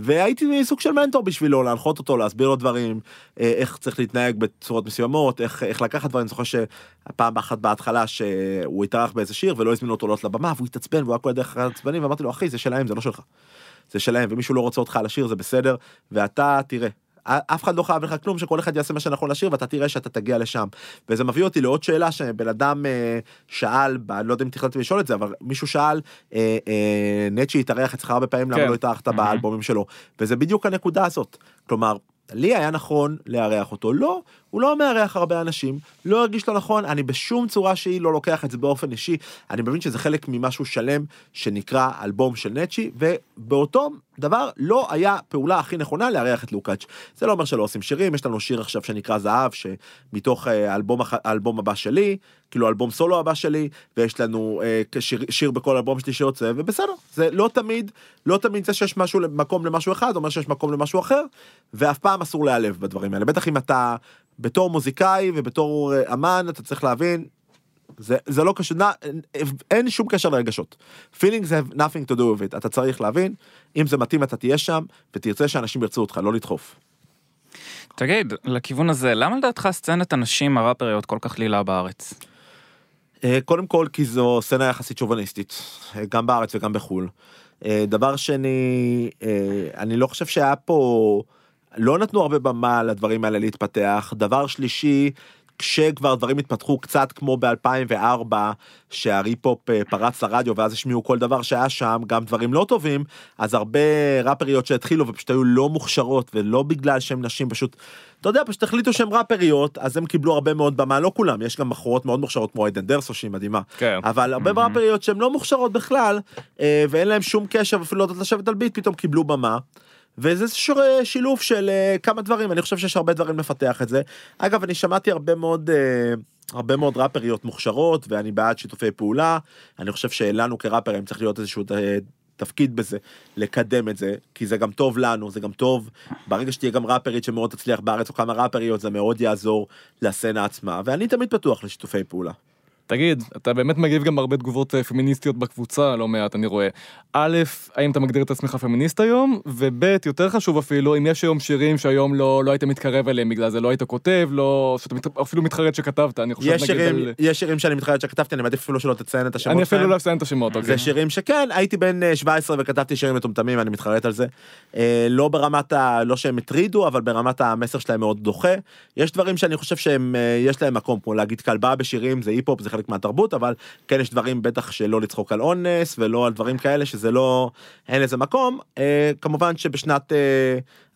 והייתי סוג של מנטור בשבילו, להנחות אותו, להסביר לו דברים, איך צריך להתנהג בצורות מסוימות, איך, איך לקחת דברים. אני זוכר שהפעם אחת בהתחלה שהוא התארח באיזה שיר, ולא הזמינו אותו לעלות לבמה, והוא התעצבן, והוא היה כל הדרך עצבני, ואמרתי לו, אחי, זה שלהם, זה לא שלך. זה שלהם, ומישהו לא רוצה אותך על השיר, זה בסדר, ואתה תראה. אף אחד לא חייב לך כלום, שכל אחד יעשה מה שנכון לשיר, ואתה תראה שאתה תגיע לשם. וזה מביא אותי לעוד שאלה שבן אדם שאל, לא יודע אם תכננתי לשאול את זה, אבל מישהו שאל, נצ'י התארח אצלך הרבה פעמים, למה לא התארחת באלבומים שלו. וזה בדיוק הנקודה הזאת. כלומר, לי היה נכון להארח אותו. לא, הוא לא מארח הרבה אנשים, לא הרגיש לו נכון, אני בשום צורה שהיא לא לוקח את זה באופן אישי. אני מבין שזה חלק ממשהו שלם שנקרא אלבום של נצ'י, ובאותו דבר לא היה פעולה הכי נכונה להארח את לוקאץ'. זה לא אומר שלא עושים שירים, יש לנו שיר עכשיו שנקרא זהב, שמתוך אלבום, אלבום הבא שלי, כאילו אלבום סולו הבא שלי, ויש לנו שיר, שיר בכל אלבום שלי שיוצא, ובסדר, זה לא תמיד, לא תמיד זה שיש משהו, מקום למשהו אחד, אומר שיש מקום למשהו אחר, ואף פעם אסור להיעלב בדברים האלה. בטח אם אתה בתור מוזיקאי ובתור אמן, אתה צריך להבין, זה, זה לא קשר, אין שום קשר לרגשות. Feelings have nothing to do with it. אתה צריך להבין, אם זה מתאים, אתה תהיה שם, ותרצה שאנשים ירצו אותך, לא לדחוף. תגיד, לכיוון הזה, למה לדעתך סצנת הנשים הראפריות כל כך לילה בארץ? קודם כל, כי זו סצנה יחסית שוביניסטית, גם בארץ וגם בחול. דבר שני, אני לא חושב שהיה פה, לא נתנו הרבה במה לדברים האלה להתפתח. דבר שלישי, כשכבר דברים התפתחו קצת כמו ב-אלפיים וארבע, שהריפופ פרץ לרדיו, ואז השמיעו כל דבר שהיה שם, גם דברים לא טובים, אז הרבה רפריות שהתחילו, ופשוט היו לא מוכשרות, ולא בגלל שהם נשים, פשוט, אתה יודע, פשוט החליטו שהם רפריות, אז הם קיבלו הרבה מאוד במה, לא כולם, יש גם בחורות מאוד מוכשרות, כמו עדן דרסו, שהיא מדהימה, כן. אבל הרבה mm-hmm. רפריות שהן לא מוכשרות בכלל, ואין להם שום קשר, ואפילו לא יודעת לשבת על ביט, פתאום קיבלו במה. וזה שילוב של uh, כמה דברים, אני חושב שיש הרבה דברים לפתח את זה. אגב, אני שמעתי הרבה מאוד, uh, הרבה מאוד ראפריות מוכשרות, ואני בעד שיתופי פעולה, אני חושב שלנו כראפרים צריך להיות איזשהו uh, תפקיד בזה, לקדם את זה, כי זה גם טוב לנו, זה גם טוב, ברגע שתהיה גם ראפרית שמאוד תצליח בארץ, או כמה ראפריות, זה מאוד יעזור לסצנה עצמה, ואני תמיד פתוח לשיתופי פעולה. תגיד, אתה באמת מגיב גם הרבה תגובות פמיניסטיות בקבוצה, לא מעט, אני רואה. א', האם אתה מגדיר את עצמך פמיניסט היום? וב', יותר חשוב אפילו, אם יש היום שירים שהיום לא, לא היית מתקרב אליהם בגלל זה, לא היית כותב, לא, שאתה אפילו מתחרט שכתבת, אני חושב, יש נגיד שירים, על... יש שירים שאני מתחרט שכתבתי, אני מעדיף אפילו שלא תציין את השמות. אני אפילו לא אציין את השמות, אוקיי. זה שירים שכן, הייתי בן שבע עשרה וכתבתי שירים מטומטמים, אני מתחרט על זה. לא ברמת ה... לא שהם מטרידו, אבל ברמת המסר שלהם מאוד דוחה. יש דברים שאני חושב שהם, יש להם מקום, כמו להגיד כלבה בשירים, זה היפופ, זה חלק מהתרבות, אבל כן יש דברים בטח שלא לצחוק על אונס, ולא על דברים כאלה, שזה לא, אין איזה מקום. אה, כמובן שבשנת אה,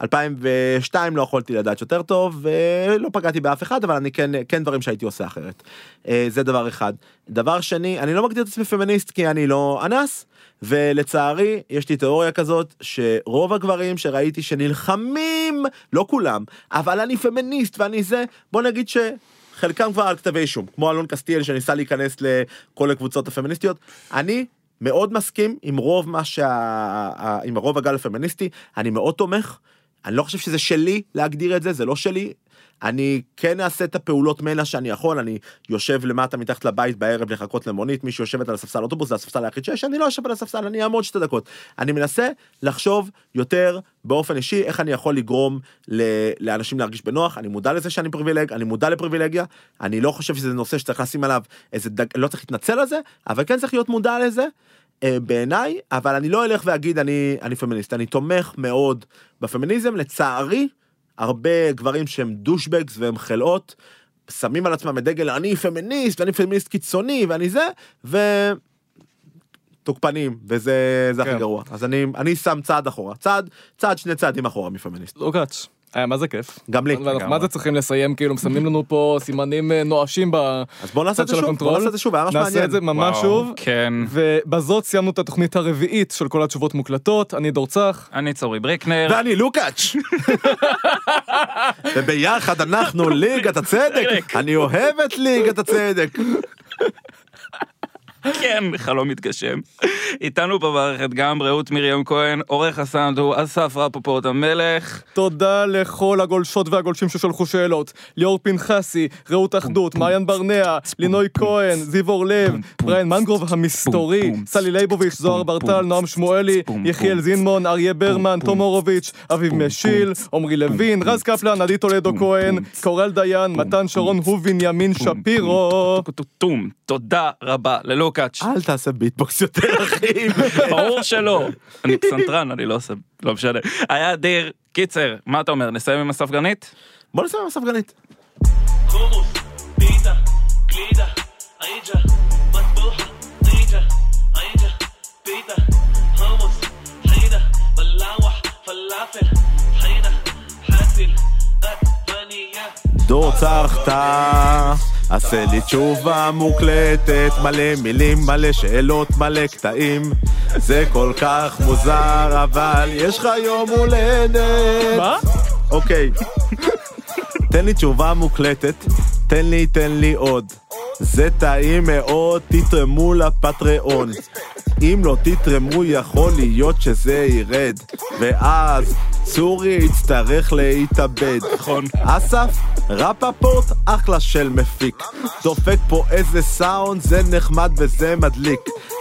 אלפיים ושתיים לא יכולתי לדעת יותר טוב, ולא פגעתי באף אחד, אבל אני כן, כן דברים שהייתי עושה אחרת. אה, זה דבר אחד. דבר שני, אני לא מגדיר את עצמי פמיניסט, כי אני לא אנס, ולצערי, יש לי תיאוריה כזאת, שרוב הגברים שראיתי שנלחמים, לא כולם, אבל אני פמיניסט ואני זה, בוא נגיד ש... חלקם כבר על כתבי אישום, כמו אלון קסטיאל שניסה להיכנס לכל הקבוצות הפמיניסטיות. אני מאוד מסכים עם רוב מה שה... עם הרוב הגל הפמיניסטי, אני מאוד תומך, אני לא חושב שזה שלי להגדיר את זה, זה לא שלי, אני כן אעשה את הפעולות מנה שאני יכול, אני יושב למטה מתחת לבית בערב לחכות למונית, מי שיושבת על הספסל אוטובוס, זה הספסל היחיד שיש, אני לא יושב על הספסל, אני אעמוד שתי דקות. אני מנסה לחשוב יותר באופן אישי, איך אני יכול לגרום לאנשים להרגיש בנוח, אני מודע לזה שאני פריבילג, אני מודע לפריבילגיה, אני לא חושב שזה נושא שצריך לשים עליו, איזה דג... לא צריך להתנצל על זה, אבל כן צריך להיות מודע לזה, בעיניי, אבל אני לא אלך ואגיד, אני, אני פמיניסט, אני תומך מאוד בפמיניזם, לצערי, הרבה גברים שהם דושבקס והם חלאות, שמים על עצמם את דגל, אני פמיניסט, ואני פמיניסט קיצוני, ואני זה, ו... תוקפנים, וזה הכי גרוע. אז אני, אני שם צעד אחורה, צעד, צעד שני צעדים אחורה מפמיניסט. לוקאץ', היה מה זה כיף. גם לי. מה זה צריכים לסיים, כאילו, מסמנים לנו פה סימנים נואשים בצד של הקונטרול. אז בואו נעשה את זה שוב, היה ממש מעניין. נעשה את זה ממש שוב. כן. ובזאת סיימנו את התוכנית הרביעית של כל התשובות מוקלטות. אני דורצח. אני צורי ברקנר. ואני לוקאץ'. וביחד אנחנו ליגת הצדק. אני אוהב את ליגת הצדק. כן, חלום מתגשם. איתנו במערכת גם רעות מרים כהן, עורך הסאונד הוא אסף רפפורט המלך. תודה לכל הגולשות והגולשים ששלחו שאלות. ליאור פנחסי, רעות אחדות, מעיין ברנע, לינוי כהן, זיו אורלב, בריין מנגרוב המסתורי, סלי ליבוביץ', זוהר ברטל, נועם שמואלי, יחיאל זינמון, אריה ברמן, תום הורוביץ', אביב משיל, עמרי לוין, רז קפלן, עדי תולדו כהן, קורל דיין, מתן שרון ובנימין שפירו. תודה רבה ללוקאץ'. אל תעשה ביטבוקס יותר, אחי. ברור שלא. אני פסנטרן, אני לא עושה, לא משנה. היה דיר, קיצר, מה אתה אומר? נסיים עם אסף גרנית? בוא נסיים עם אסף גרנית. חומוס, פיתה, גלידה, אינג'ה, מטבוחה, אינג'ה, אינג'ה, פיתה, חומוס, חינה, בלאווה, פלאפל, חינה, חסיל, עדבניה. דורצח תא. עשה לי תשובה מוקלטת, מלא מילים, מלא שאלות, מלא קטעים. זה כל כך מוזר, אבל יש לך יום הולדת. מה? אוקיי. תן לי תשובה מוקלטת, תן לי, תן לי עוד. זה טעים מאוד, תתרמו לפטריון. אם לא תתרמו, יכול להיות שזה ירד. ואז צורי יצטרך להתאבד. נכון. אסף, רפפורט, אחלה של מפיק. דופק פה איזה סאונד, זה נחמד וזה מדליק.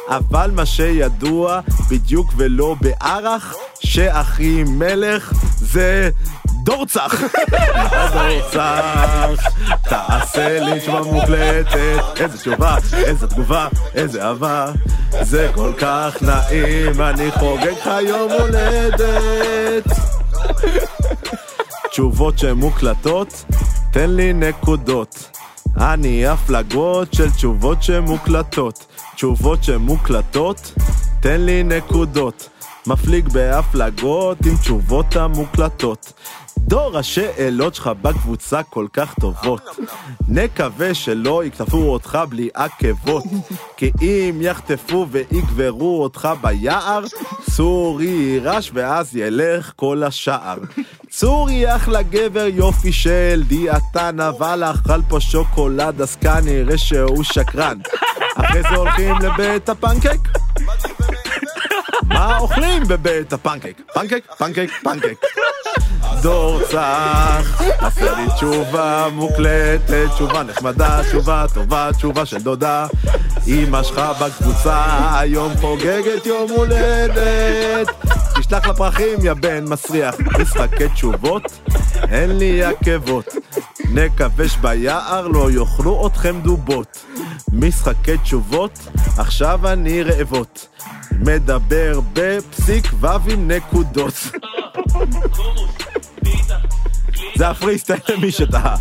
אבל מה שידוע, בדיוק ולא בערך, שאחי מלך זה... דורצח! דורצח! תעשה לי תשובה מוקלטת, איזה תשובה, איזה תגובה, איזה אהבה, זה כל כך נעים, אני חוגג לך יום הולדת. תשובות שמוקלטות, תן לי נקודות. אני הפלגות של תשובות שמוקלטות. תשובות שמוקלטות, תן לי נקודות. מפליג בהפלגות עם תשובות המוקלטות. דור השאלות שלך בקבוצה כל כך טובות. נקווה שלא יקטפו אותך בלי עקבות. כי אם יחטפו ויגברו אותך ביער, צורי יירש ואז ילך כל השער. צורי אחלה גבר יופי של דיאטן, אבל אכל פה שוקולד אז כנראה שהוא שקרן. אחרי זה הולכים לבית הפנקק. מה אוכלים בבית הפנקייק? פנקייק, פנקייק, פנקייק. דורצח, עשה לי תשובה מוקלטת, תשובה נחמדה, תשובה טובה, תשובה של דודה. אמא שלך בקבוצה, היום חוגגת יום הולדת. תשלח לפרחים, יא בן מסריח, תסתכל תשובות, אין לי עקבות. נקווש ביער, לא יאכלו אתכם דובות. משחקי תשובות, עכשיו אני רעבות. מדבר בפסיק ובים נקודות. זה הפריסטייל למי שטעה.